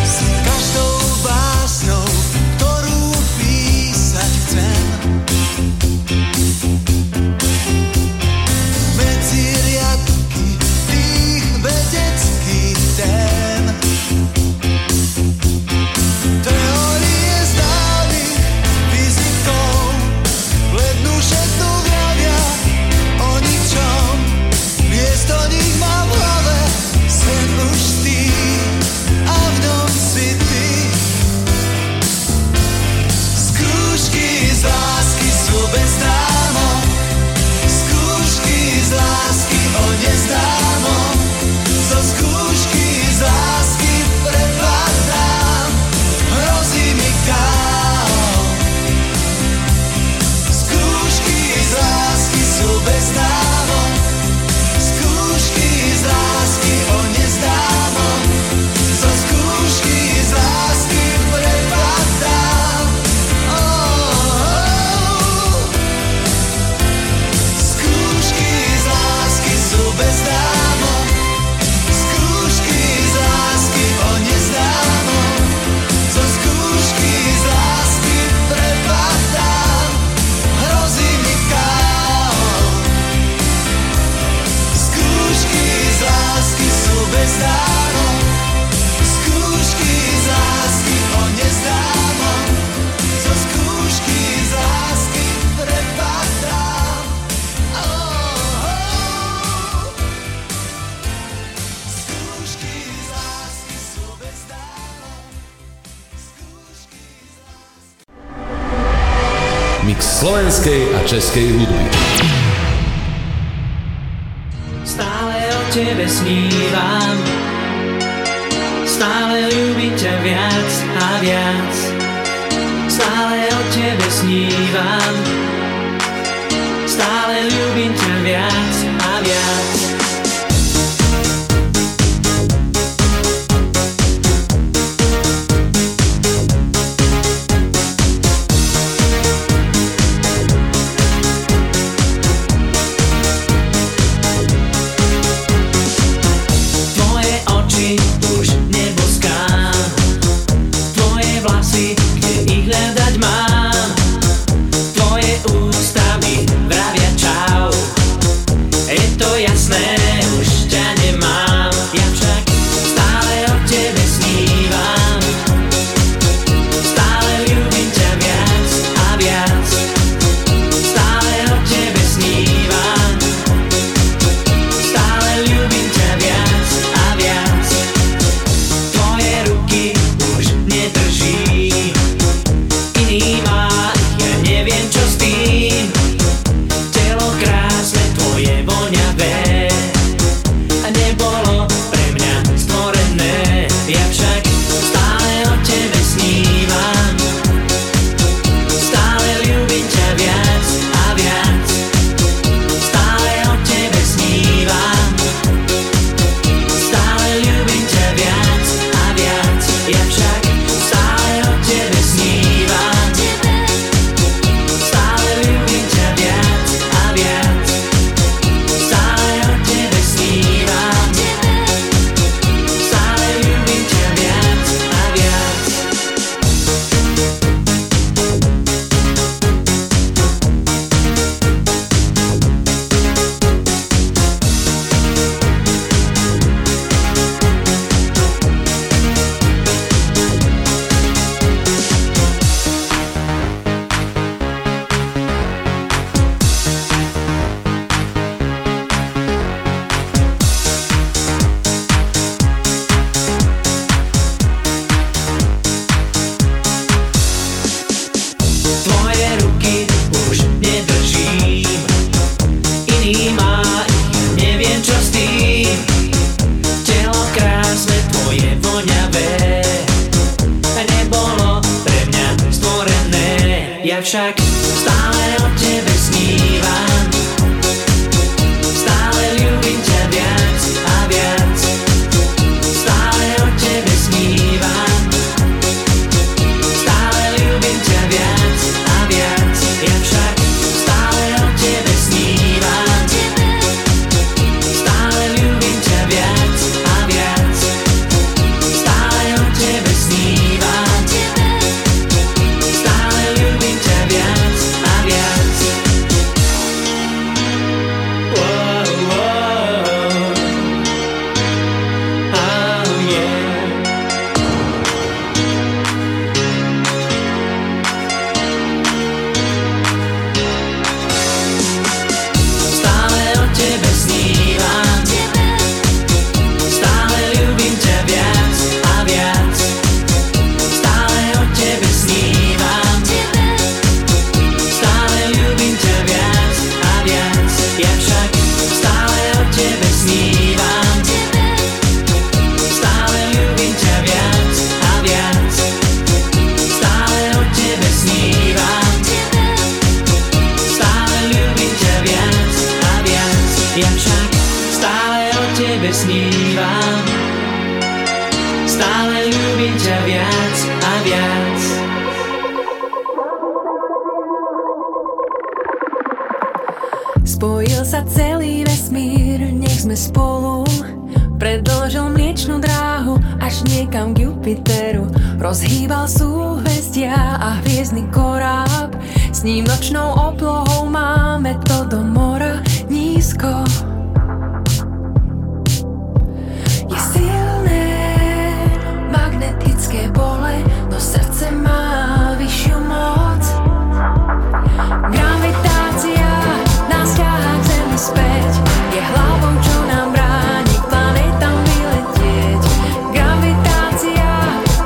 Si každou básňou, ktorú písať chcem. Medzi riadky tých vedeckých tém. Teórie známych fyzikov lednú všetnú vravia o ničom. Miesto nich mám v hlave sen už ty a v ňom si ty. Skúšky z lásky sú bez známok. Skúšky z lásky o neznámom. Zo skúšky z lásky prepadám. Hrozí mi káos. Skúšky z lásky sú bez známok. Skúšky z lásky o neznámom. Zo skúšky z lásky prepadám. Skúšky z lásky sú bez známok. Skúšky z lásky o neznámom. Zo skúšky z lásky prepadám. Hrozí mi káos. Skúšky z lásky sú bez známok. Skúšky z lásky o neznámom. Zo skúšky z lásky prepadám. Skúšky z lásky sú bez známok. Skúšky z lásky. Mix slovenskej a českej hudby. Stále o tebe snívam. Stále ľúbim ťa viac a viac. Stále o tebe snívam. Stále ľúbim ťa viac a viac. Mám tvoje ústa mi vravia čau. objímať, ja neviem čo s tým. Telo krásne, tvoje voňavé, nebolo pre mňa stvorené. Ja však stále o tebe snívam, stále ľúbim ťa viac a viac. Stále o tebe snívam, stále ľúbim ťa viac a viac. Ja však stále o tebe snívam, stále ľúbim ťa viac a viac. Stále o tebe snívam, stále ľúbim ťa viac a viac. Tvoje ruky už nedržím, iný má, ja neviem čo s tým. Telo krásne, tvoje voňavé, nebolo pre mňa stvorené. Ja však stále o tebe snívam, stále ľúbim ťa viac a viac. Stále o tebe snívam, stále ľúbim ťa viac a viac. Ja však stále o tebe snívam, stále ľúbim ťa viac a viac. Stále o tebe snívam, stále ľúbim ťa viac a viac. Wow, wow. Oh, yeah. Stále o tebe snívam, stále ľúbim ťa viac a viac. Stále o tebe snívam, stále ľúbim ťa viac a viac. Ja však stále o tebe snívam, stále ľúbim ťa viac a viac. Stále o tebe snívam, stále ľúbim ťa viac a viac. Ja však stále o tebe snívam, stále ľúbim ťa viac a viac. Spojil sa celý vesmír, nech sme spolu. Predĺžil mliečnú dráhu až niekam k Jupiteru. Rozhýbal súhvezdia a hviezdny koráb. S ním nočnou oblohou máme to do mora nízko. Je silné magnetické pole, no srdce má vyššiu moc. Gravitácia nás ťahá k zemi späť, je hlavou, čo nám bráni k planetám vyletieť. Gravitácia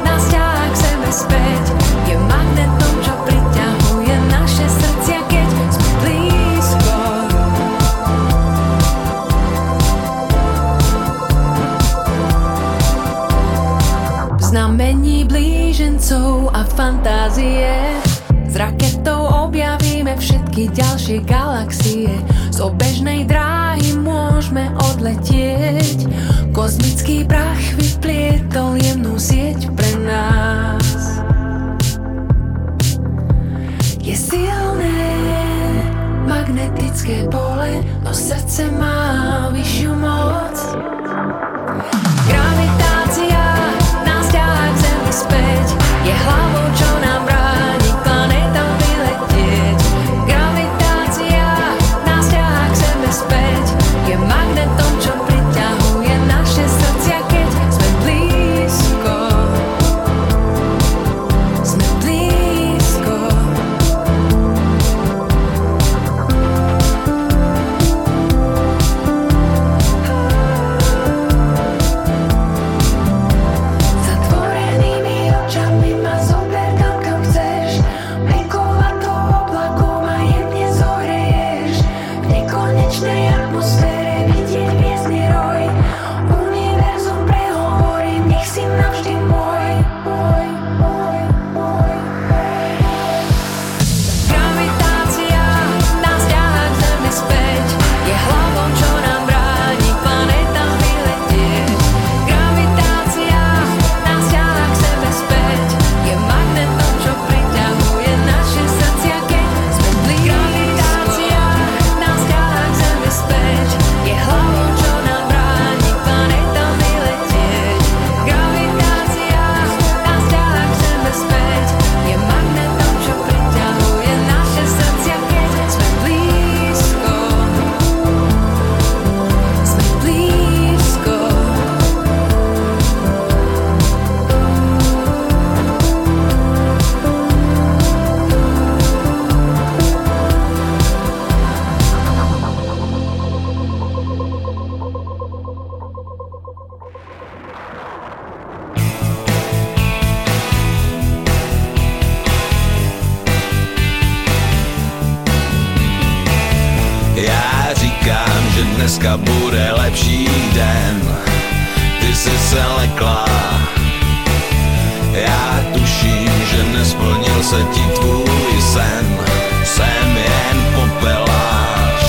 nás ťahá k zemi späť, je magnetom, čo priťahuje naše srdcia, keď sme blízko. V znamení blížencov a fantázie s raketou objavíme všetky ďalšie galaxie. Z obežnej dráhy môžeme odletieť. Kozmický prach vyplietol jemnú sieť pre nás. Je silné magnetické pole, no srdce má vyššiu moc. Gravitácia nás ťahá k zemi späť, je hlavou, čo nám bráni k planetám vyletieť. Gravitácia nás ťahá k zemi späť, je magnetom, čo priťahuje naše srdcia, keď sme blízko. Sme blízko. Zatvorenými očami ma zober tam, kam dneska bude lepší den. Ty jsi se lekla, já tuším, že nesplnil se ti tvůj sen. Jsem jen popelář,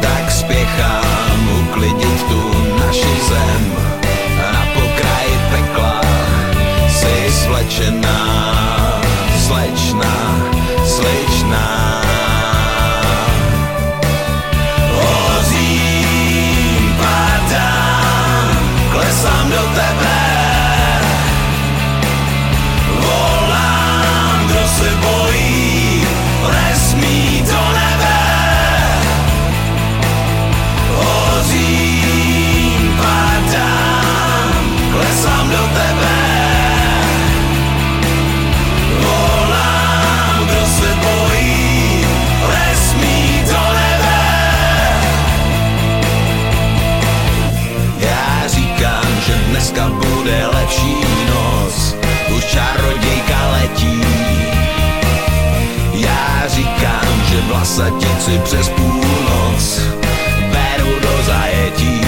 tak spěchám uklidit tu naši zem. Na pokraji pekla jsi svlečená, slečná, slečná. Hořím, padám, klesám do tebe. Volám, kdo se bojí, nesmí do nebe. Hořím, padám, klesám do tebe. Dneska bude lepší noc, už čarodějka letí. Já říkám, že vlasatici přes půlnoc beru do zajetí.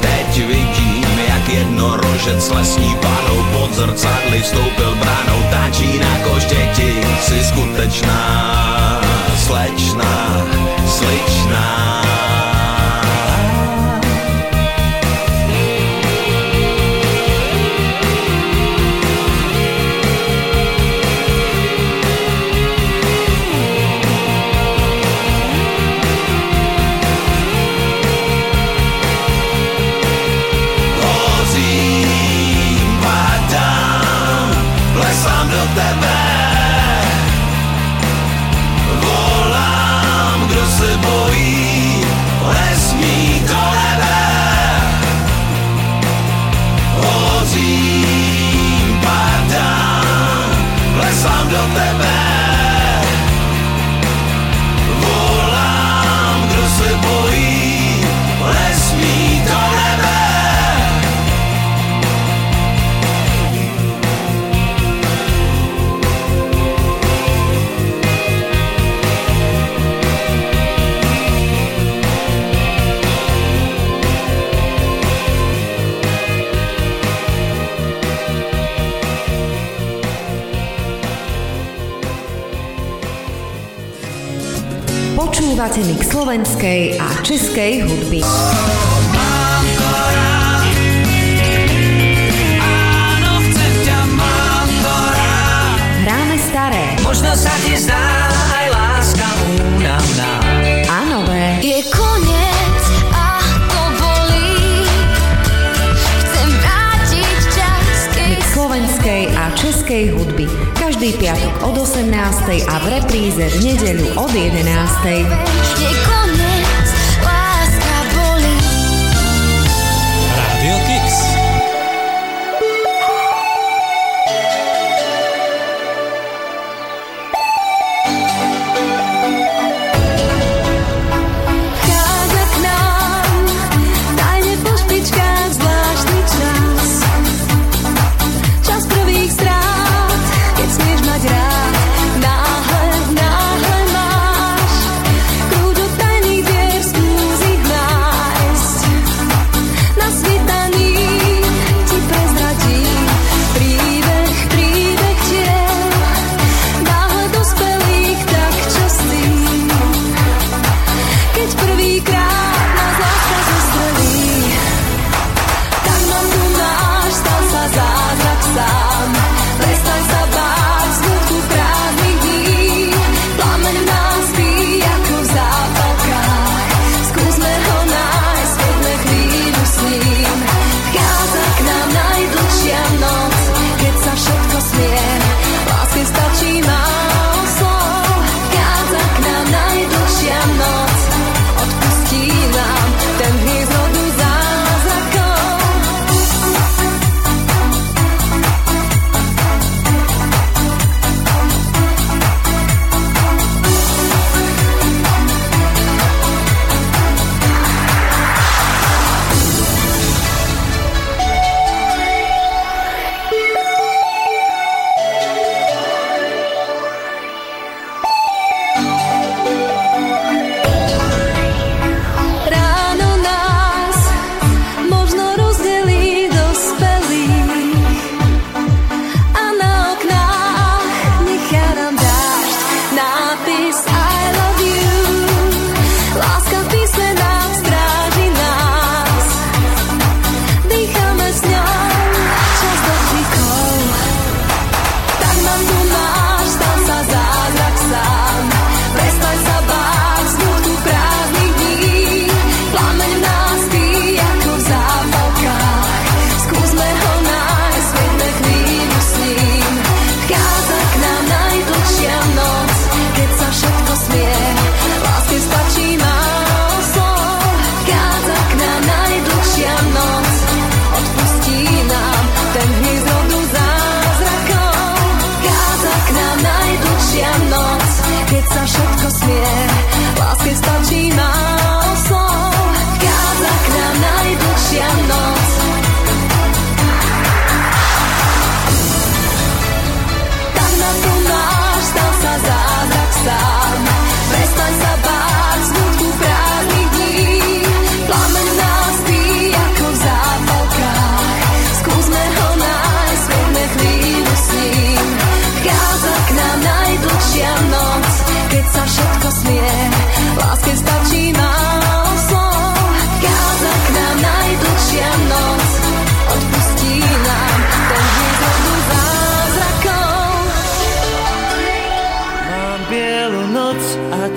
Teď vidím, jak jednorožec lesní panou pod zrcadly vstoupil branou. Táčí na koštěti, jsi skutečná, slečná, sličná. Mix slovenskej a českej hudby. Hráme staré. Možno sa ti zdá aj láska únavná. A nové. Je koniec a to bolí. Chcem vrátiť čas. Mix slovenskej a českej hudby. Každý piatok od 18:00 a v repríze v nedeľu od 11:00. Rádio Kix. Káže k nám, dajme po špičkách zvláštny čas. Čas prvých strán. Smieš mať rád, náhle máš krúdu tajemný.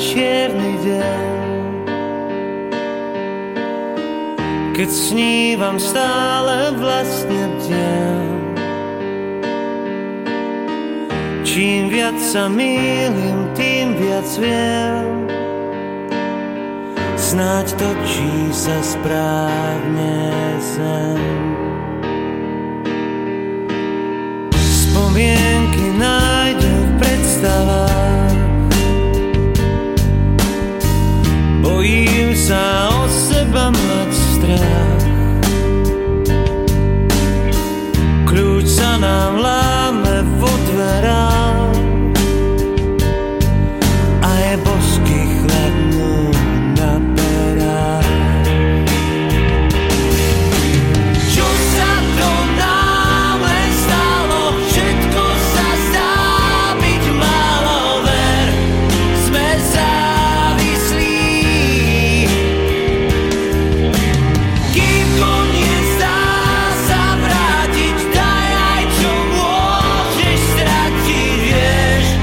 čierny deň, keď snívam stále vlastne deň. Čím viac sa mýlim, tým viac viem, snáď točí sa správne sem. Spomienky nájdem v predstavách, bojím sa o seba mať strach. Kľúč sa nám láme v odverách a je božský chleb mu na perách. Čo sa to nám len stalo, všetko sa zdá byť málo, ver, sme závislí. Kým koniec dá sa vrátiť, daj aj čo môžeš stratiť, vieš,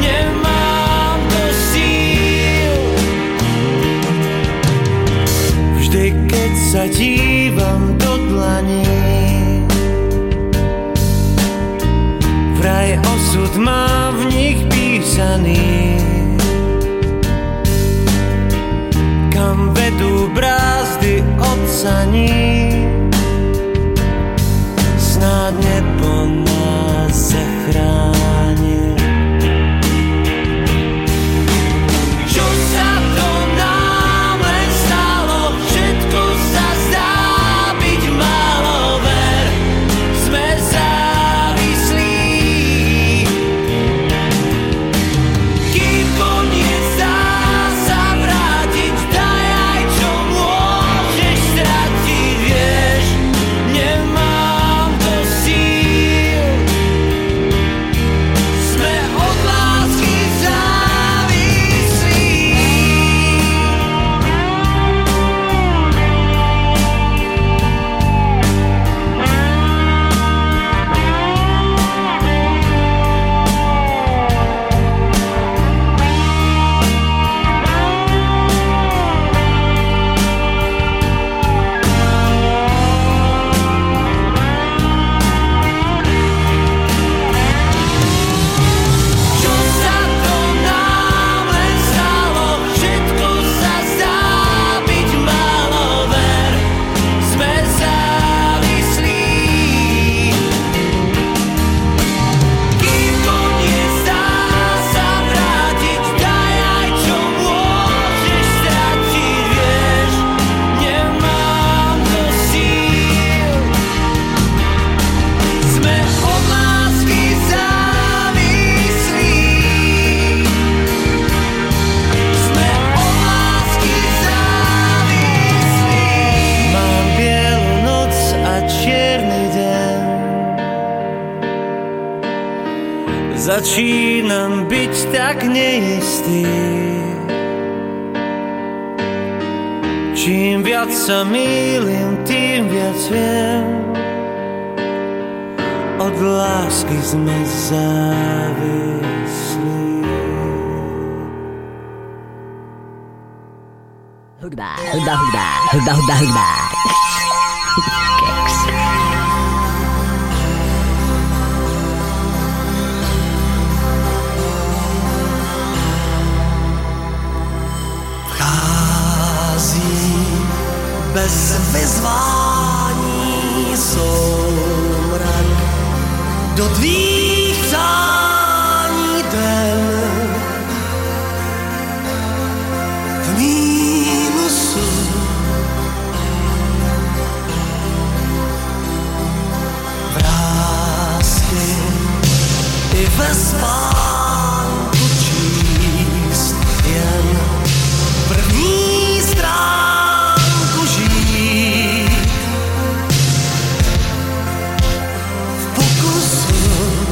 nemám to síl. Vždy, keď sa dívam do dlaní, vraj osud má v nich písaný. Kam vedú brázdy od saní, snáď nebo nás zachráni. Čo sa to nám len stalo, všetko sa zdá byť málo, ver, sme závislí. Kým koniec dá sa vrátiť, daj aj čo môžeš stratiť, vieš, nemám to síl. Sme od lásky závislí. Čo sa to nám len stalo, všetko sa zdá byť málo, ver, sme závislí. Kým koniec dá sa vrátiť, daj aj čo môžeš stratiť, vieš, nemám to síl. Sme od lásky závislí. Sme od lásky závislí. Mám bielu noc a čierny deň, začínam byť tak neistý. Čím viac sa mýlim, tým viac viem, od lásky sme závislí. Hudba, hudba, hudba, hudba, hudba, hudba. Keks. Vchází bez vyzvání soumrak do tvých přání ten. V mínusu vrásky i ve spánku číst jen první stránku žít v pokusu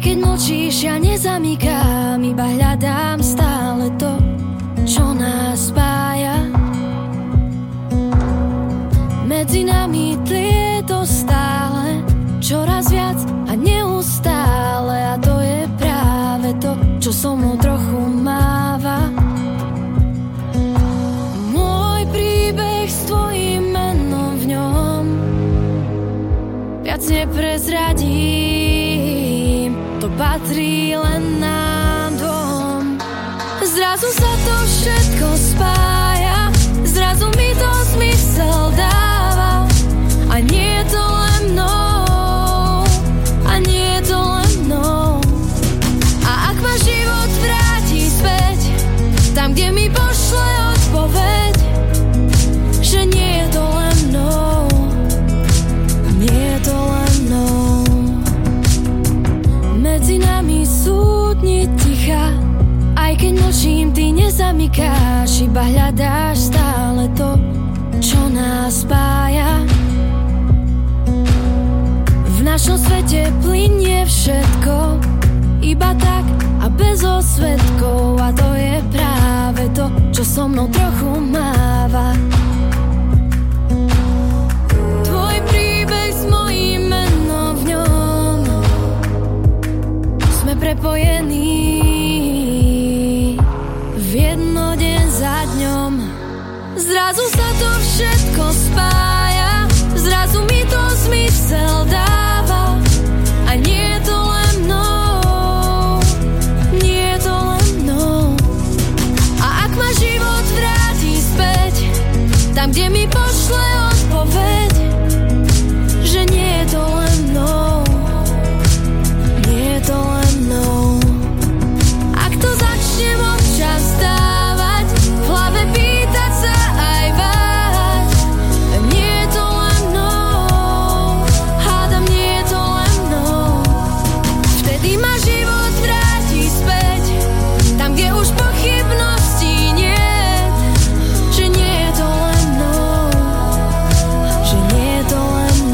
keď mlčíš, ja nezamykám, iba hľadám stále to, čo nás spája. Medzi nami tlie to stále, čoraz viac a neustále, a to je práve to, čo so mnou trochu máva. Môj príbeh s tvojím menom v ňom viac neprezradím, to patrí len nám dvom. Zrazu sa to všetko spája, zrazu mi to zmysel dáva, a nie je to len mnou, a nie je to len mnou. A ak ma život vráti späť, tam, kde mi pošle odpoveď, že nie je to len mnou, nie je to len mnou. Medzi nami sú dni ticha, aj keď nočím ty nezamykáš, iba hľadáš stále to, čo nás spája. V našom svete plynie všetko, iba tak a bez osvedkov, a to je práve to, čo so mnou trochu máva. Tvoj príbeh s mojím menom v ňom, sme prepojení v jedno deň za dňom. Zrazu sa to všetko spája, zrazu mi to zmysel dáva, a nie je to len mnou, nie je to len mnou. A ak ma život vráti späť, tam, kde mi pošle odpoveď, že nie je to len mnou, nie je to len mnou. Ak to začnem občas dávať, v hlave pýtať sa aj vás, nie je to len mnou, hádam, nie je to len mnou. Vtedy ma život vráti späť, tam, kde už pochybností nie, že nie je to len mnou, že nie je to len mnou.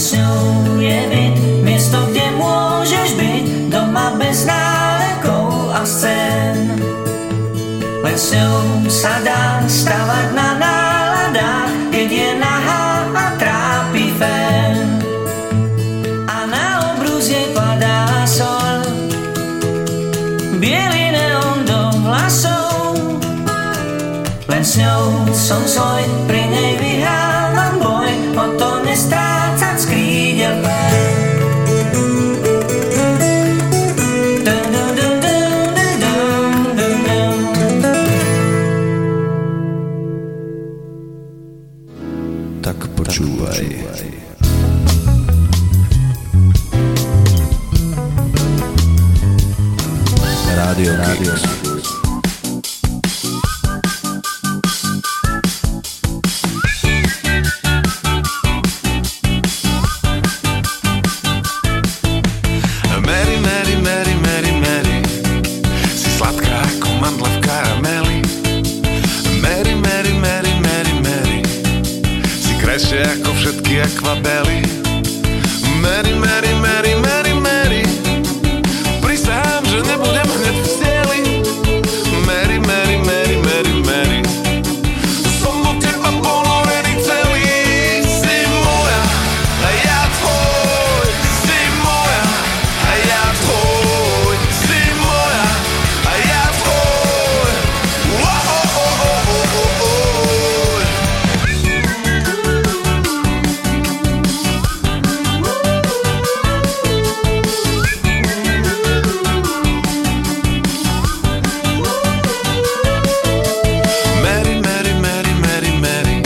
sňou je byt, město, kde môžeš byť doma bez nálekov a scén. Len sňou sa dá stavať na náladách, keď je nahá a trápi fén. A na obruzie padá sol, bielý neon do vlasov. Len sňou som svoj, pri nej vyhrávam boj, o to nestrácať skrídel pár. Radio Mary, Mary, Mary, Mary, Mary, si sladká ako mandla v karameli. Mary, Mary, Mary, Mary, Mary, si krajšie ako všetky akvabely. Mary, Mary, Mary, Mary, Mary, prisahám, že nebudem hned v cieli. Mary, Mary, Mary, Mary, Mary, som do teba bol already celý. Si moja a ja tvoj, si moja a ja tvoj, si moja a ja tvoj. Oh, oh, oh, oh, oh, oh. Mary, Mary, Mary, Mary, Mary,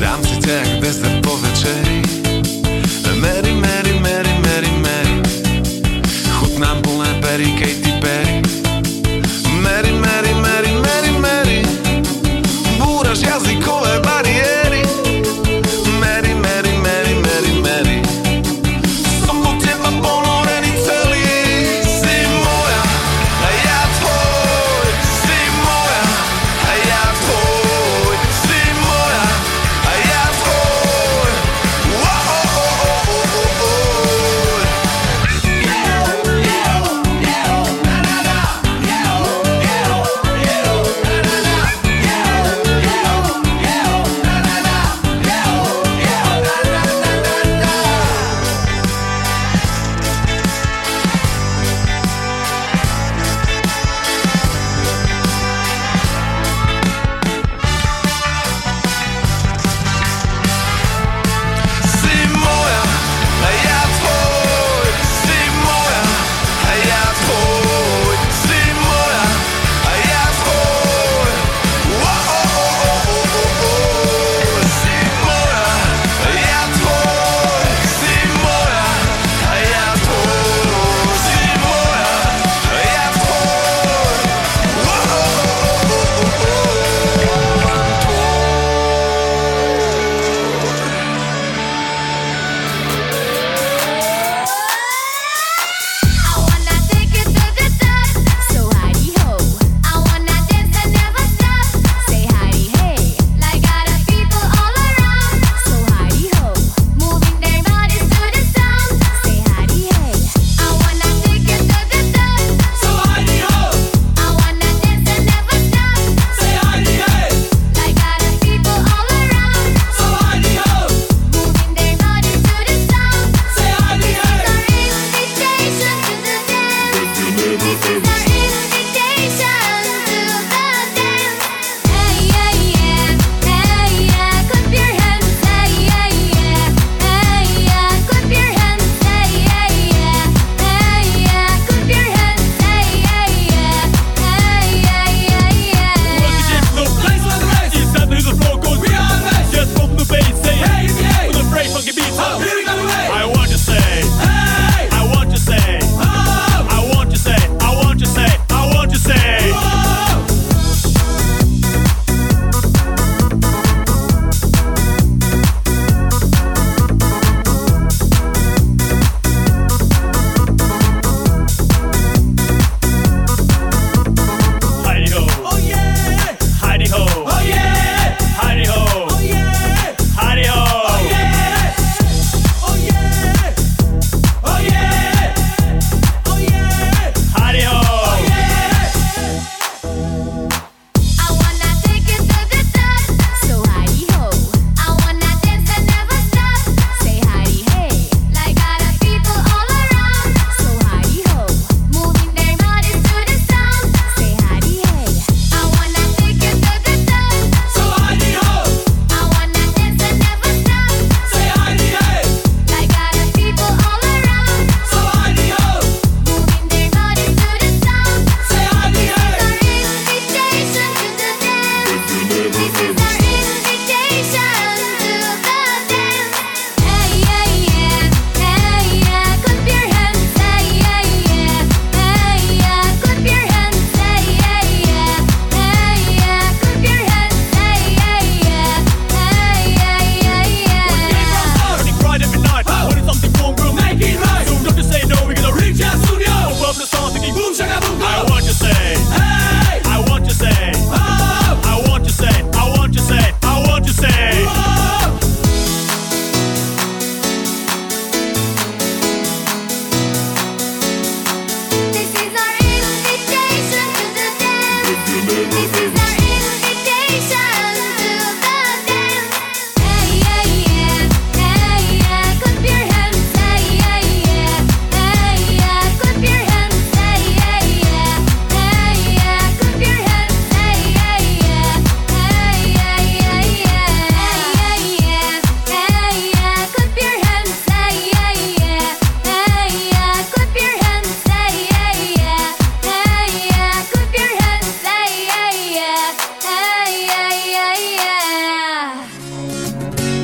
dám si ťa jak dezert po večeri. Mary, Mary, Mary, Mary, Mary, chutnám plné pery Katy Perry. Mary, Mary, Mary, Mary, Mary, búraš jazykové bariéry. Mary, Mary, Mary, Mary, Mary, som do teba bol already celý. Si moja a ja tvoj, si moja a ja tvoj, si moja a ja tvoj.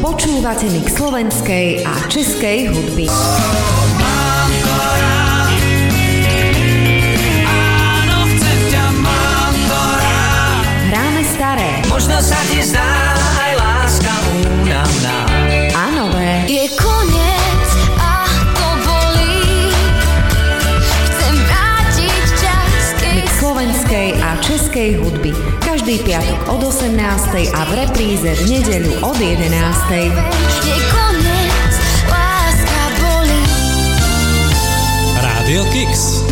Počúvate mix slovenskej a českej hudby. Hráme staré. Možno sa ti zdá aj láska únavná. A nové. Je koniec a to bolí. Chcem vrátiť čas. Mix slovenskej a českej hudby. Každý piatok od 18.00 a v repríze v nedeľu od 11.00. Je koniec, láska bolí. Rádio Kix.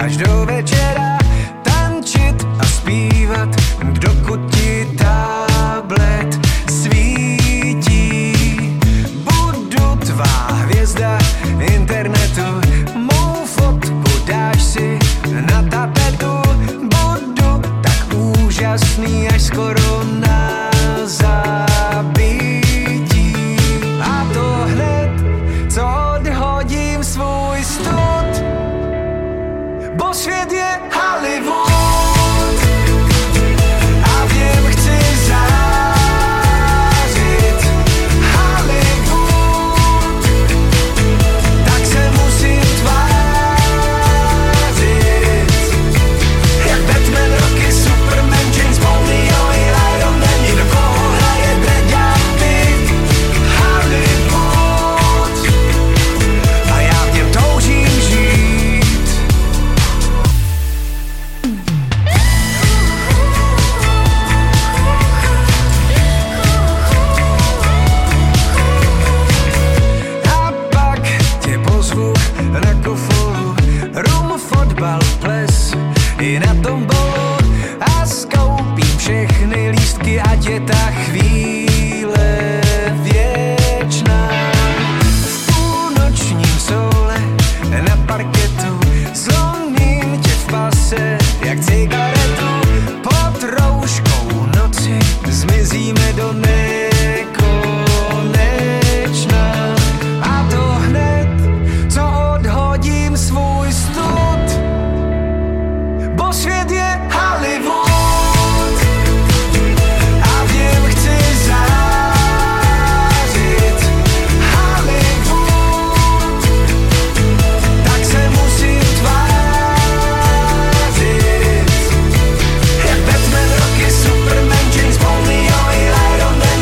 Až do večera tančit a zpívat, dokud ti tablet svítí. Budu tvá hvězda internetu, mou fotku dáš si na tapetu. Budu tak úžasný, až skoro na zabití. A to hned, co odhodím svůj stud. Bo svět je Hollywood a v něm chci zářit. Hollywood, tak se musím tvářit. Jak Batman, Rocky, Superman, James Bond, Leo i Iron Man, nikdo koho hraje Brad Pitt. Hollywood a já v něm toužím žít. I na tom bolu a skoupím všechny lístky, ať je ta chvíle věčná. V půlnočním sole na parketu zlomím tě v pase, jak cigaretu. Pod rouškou noci zmizíme do nekonečna. A to hned, co odhodím svůj stud. Bo svět je Hollywood a v něm chci zářit. Hollywood, tak se musím tvářit. Jak Batman, Rocky, Superman, James Bond, Leo i Iron Man,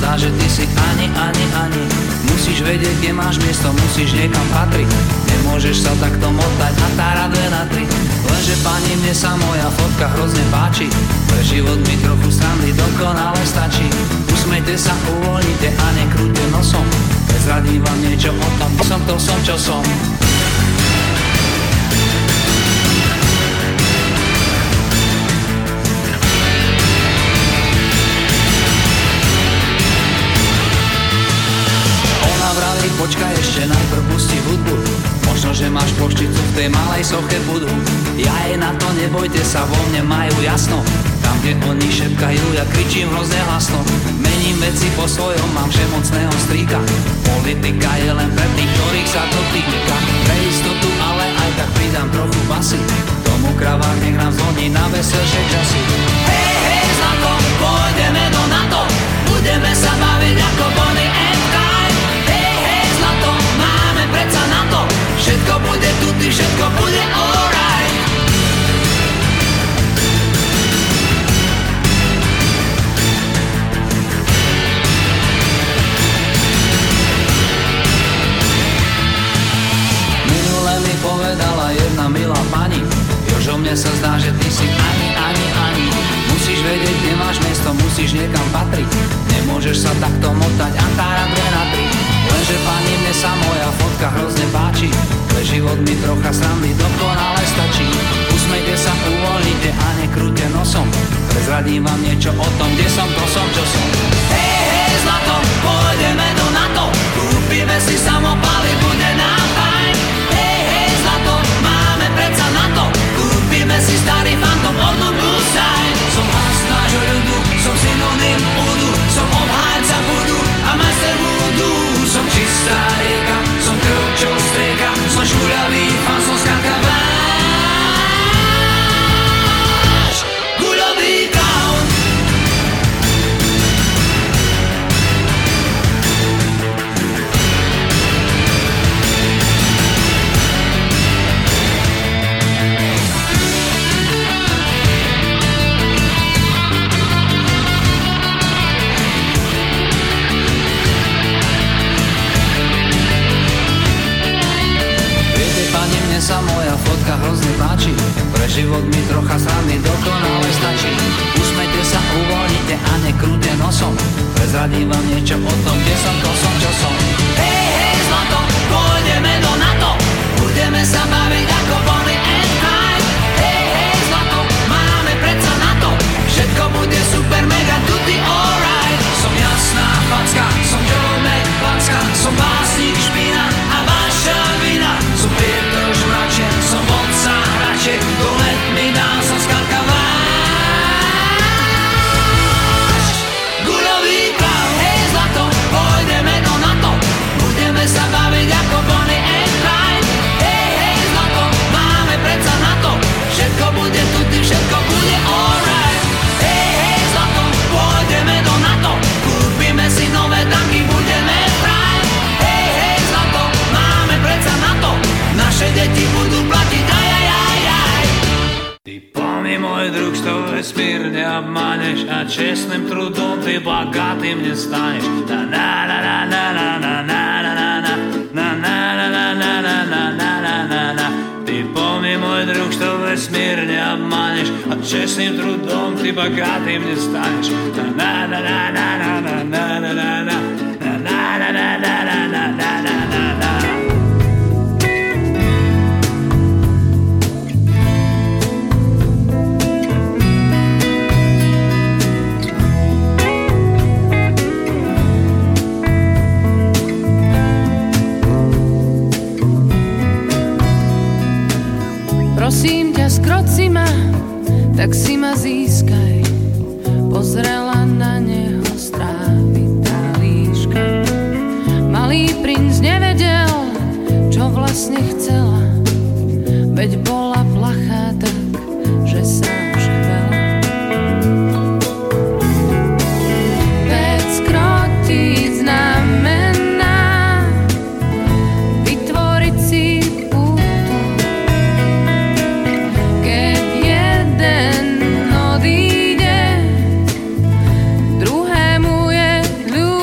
zdá, že ty si ani. Musíš vedieť, kde máš miesto, musíš niekam patriť. Nemôžeš sa takto motať a tára 2 na 3. Lenže pani, mne sa moja fotka hrozne páči. Pre život mi trochu srandy dokonale stačí. Usmejte sa, uvoľnite a nekrúťte nosom. Prezradím vám niečo o tom, som to som, čo som. Počkaj ešte, najprv pusti hudbu. Možno, že máš pošticu v tej malej soche budú. Ja je na to, nebojte sa, vo mne majú jasno. Tam, kde oni šepkajú, ja kričím hrozne hlasno. Mením veci po svojom, mám všemocného strýka. Politika je len pre tých, ktorých sa to týka. Pre istotu, ale aj tak pridám trochu basy. Tomu kravách nech nám zvoní na veselšie časy. Hej, hej, znakom, pôjdeme do NATO. Budeme sa baviť ako Bonnie and Clyde. Preca na to, všetko bude tudy, všetko bude alright. Minule mi povedala jedna milá pani, Jožo, mne sa zdá, že ty si ani. Musíš vedieť, kde máš miesto, musíš niekam patriť. Nemôžeš sa takto motať a tára 2 na 3. Lenže pani, mne sa moja fotka hrozne páči. Pre život mi trocha srandy dokonale stačí. Usmejte sa, uvoľnite a nekrúťte nosom. Prezradím vám niečo o tom, kde som, to som, čo som. Hej, hej, zlato, pôjdeme do NATO. Kúpime si samopaly, bude nám fajn. Hej, hej, zlato, máme predsa NATO. Kúpime si starý fantom od Blue Side. Som hlas nášho ľudu, som synonym údu. Som obhájca budu a majster vúdu. Som čistá rieka, som krv, čo strieka. Som šúľavý fan, som skanka váš guľový kaun. Mne sa moja fotka hrozne páči. Pre život mi trocha srandy dokonale stačí. Usmejte sa, uvoľnite a nekrúte nosom. Prezradím vám niečo o tom, kde som, to som, čo som. Hej, hej, zlato, pôjdeme do NATO. Budeme sa baviť ako Bonnie and Clyde. Hej, hej, zlato, máme predsa NATO. Všetko bude super, mega, tutti alright. Som jasná facka, som Jomek facka. Som básnik špina a vaša vina. Som Peter Žmraček, som vodca hraček. Dolet mi dám, som skalka váš guľový kláv. Hej, zlato, pôjdeme do NATO. Budeme sa baviť ako Bonnie and Clyde. Hej, hej, zlato, máme predsa NATO. Všetko bude tudy, všetko bude alright. Hej, hej, zlato, pôjdeme do NATO. Kúpime si nové tanky, budeme prať. Hej, hej, zlato, máme predsa NATO. Naše deti budú platiť, ajajajaj. Ty plný môj druh, što vesmír neobmaneš. A čestným trudom ty bogatým nestaneš. Na na na na na na na na na. Na na na na na na na na na na. Ty plný môj druh, što vesmír neobmaneš. A čestným trudom ty bogatým nestaneš. Na na na na na na na na na na. Na na na na na na na na na na. Prosím ťa, skroť si ma, tak si ma získaj. Pozrela na neho strávi tá líška. Malý princ nevedel, čo vlastne chcela. Veď bola plachá tak, že sa oživela. Veď skrotiť znamená vytvoriť si. Ten odíde, druhému je ľúto.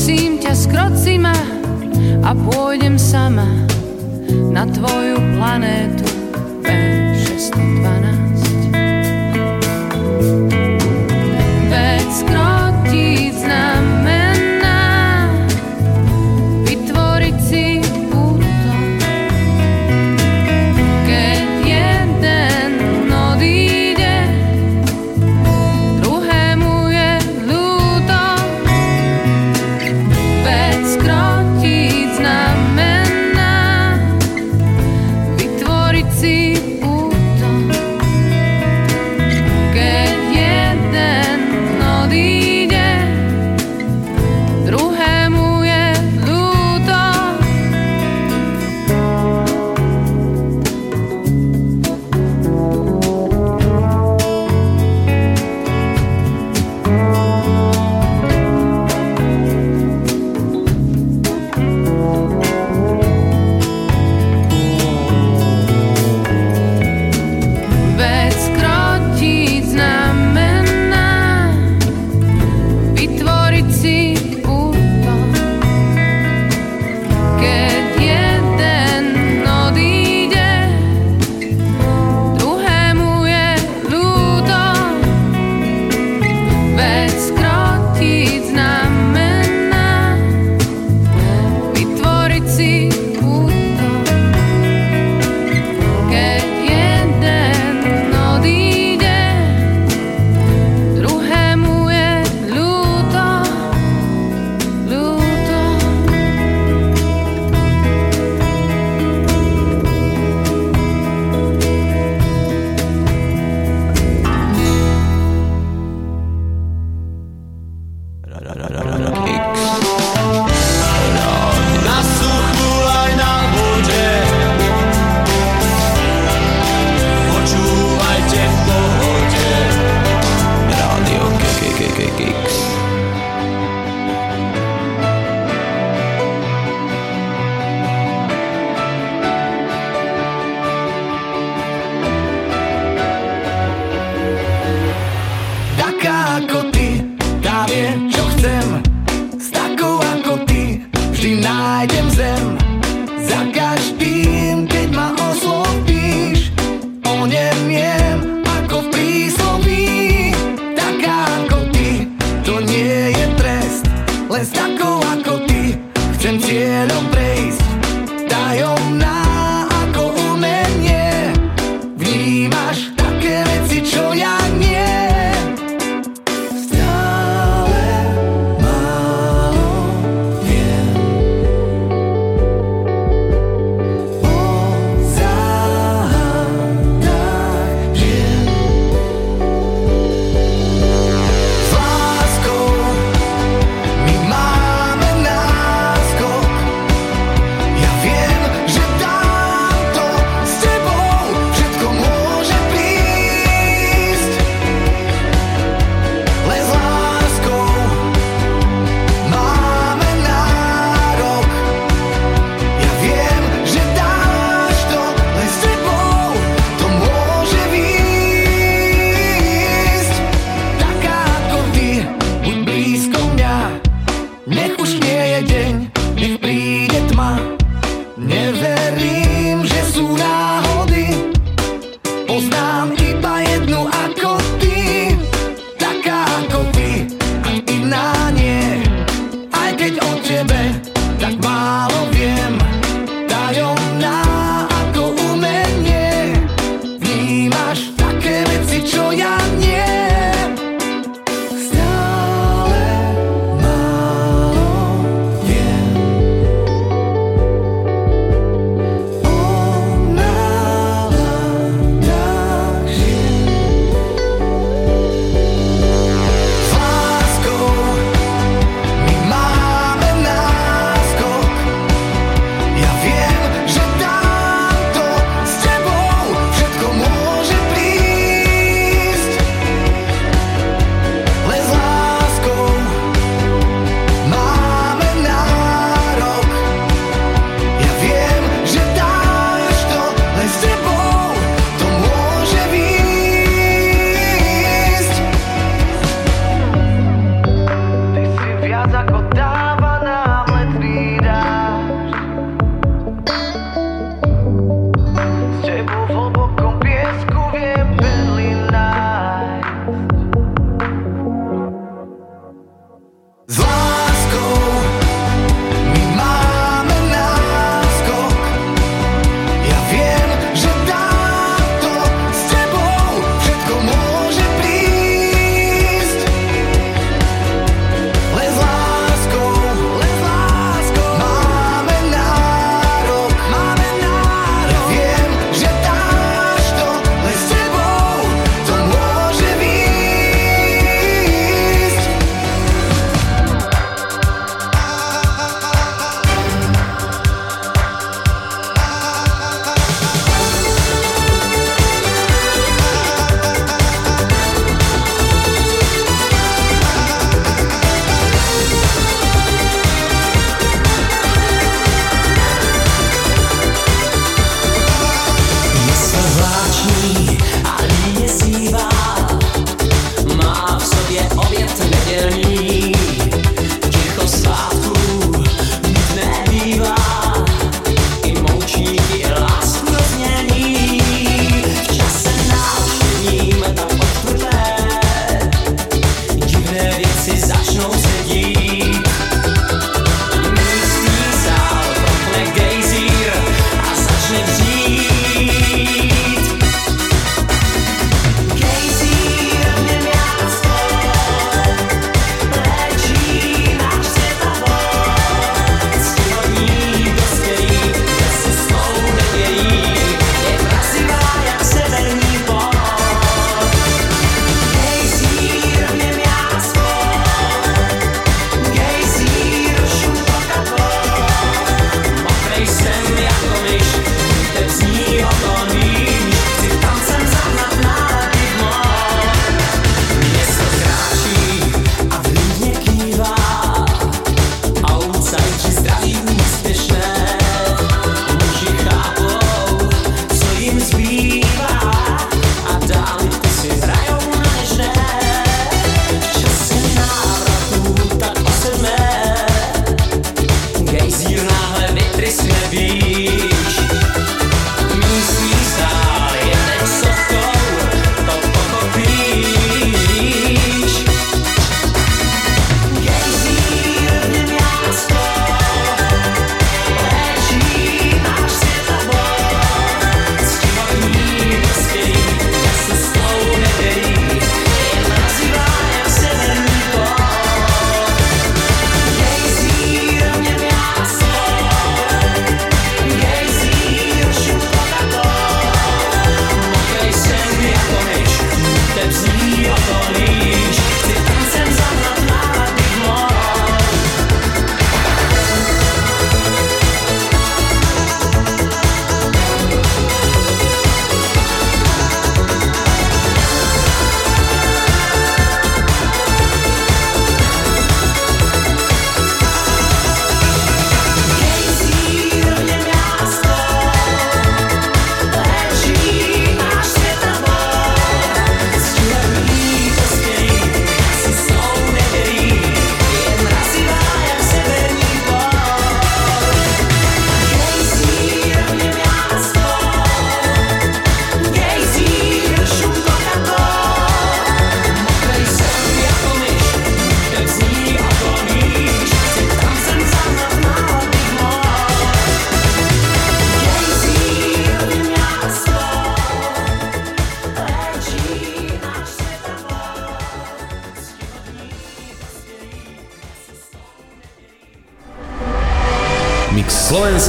Prosím ťa, skroci ma a pôjdem sama na tvoju planétu B612. Veď skrotiť znamená vytvoriť si púto. Keď jeden odíde, druhému je ľúto. Veď skrotiť znamená vytvoriť si púto. Keď jeden odíde, druhému je ľúto. Veď skrotiť znamená vytvoriť si úto. Keď jeden odíde, druhému je ľúto. Veď skrotiť znamená vytvoriť si úto. Keď jeden odíde, druhému je ľúto, ľúto. Nasúchnul aj na vode, počúvajte v pohode. Rádio Kix. Taká ako ty, tá vie, čo chcem. S takou ako ty vždy nájdem zem. Za každým, keď ma oslovíš, o nem jem ako v prísloví. Taká ako ty, to nie je trest. Len s takou ako ty chcem cieľom prejsť. Tajomná ako umenie, vnímaš také veci, čo ja nie. Stále málo viem o záhadách žien. S láskou my máme náskok. Ja viem, že tamto s tebou všetko môže prísť. Len s láskou máme nárok. Ja viem, že dáš to, len s tebou to môže výjsť. Taká ako ty, buď blízko mňa. Nech už nie je deň, nech príde tma. Neverím, že sú náhody. Poznám iba jednu ako ty. Taká ako ty, a iná nie. Aj keď o tebe tak málo viem. Tajomná ako umenie, vnímaš také veci, čo ja nie. Stále málo viem o náladách žien. S láskou my máme náskok.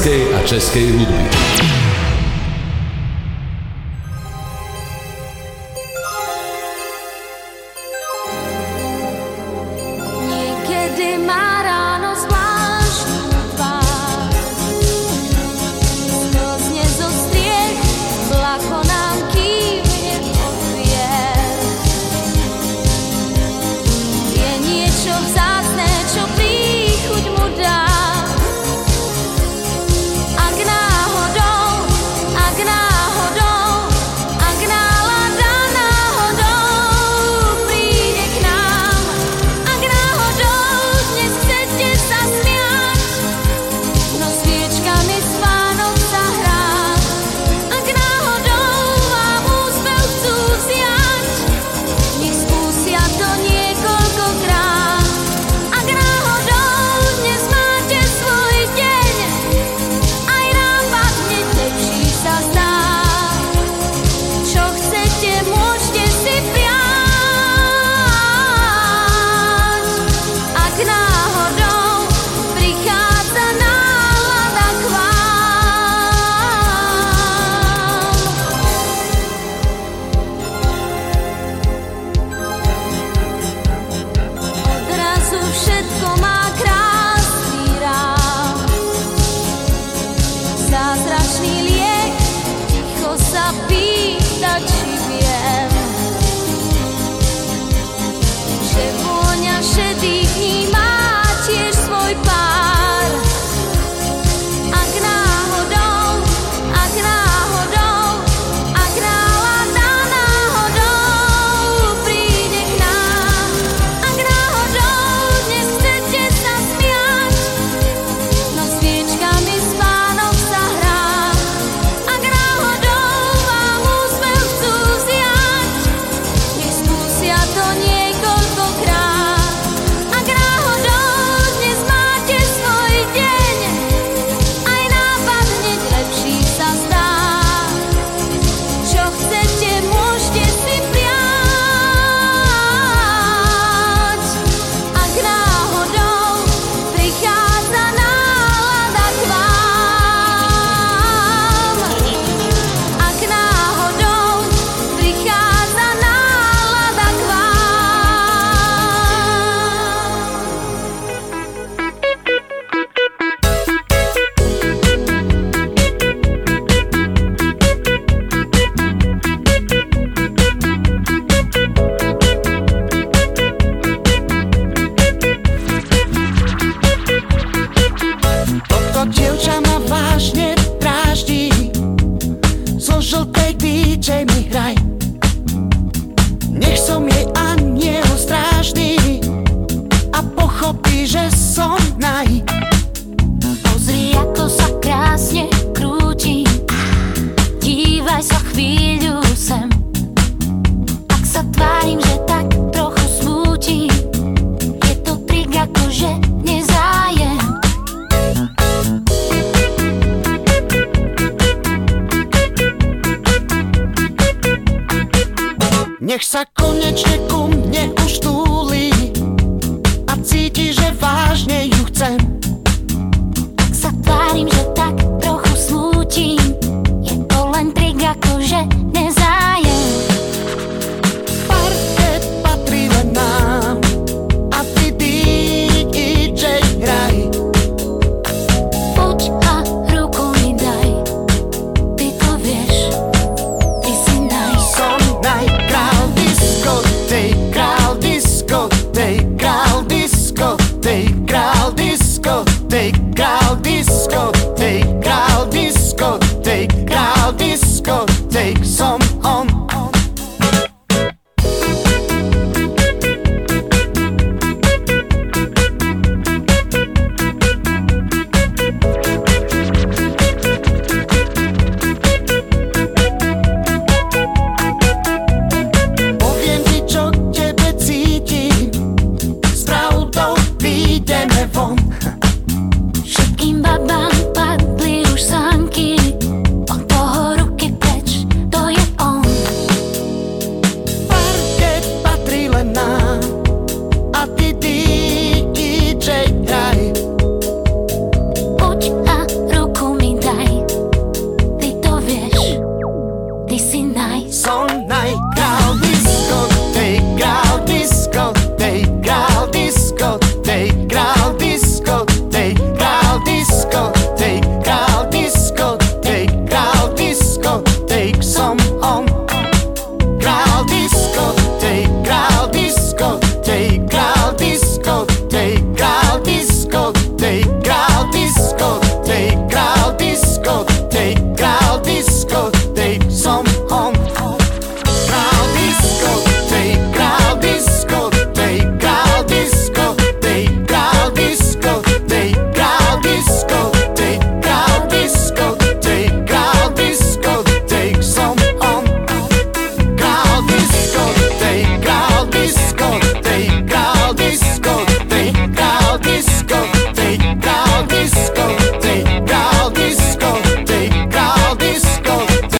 slovenskej a českej hudby. Nech sa konečne ku mne už túli.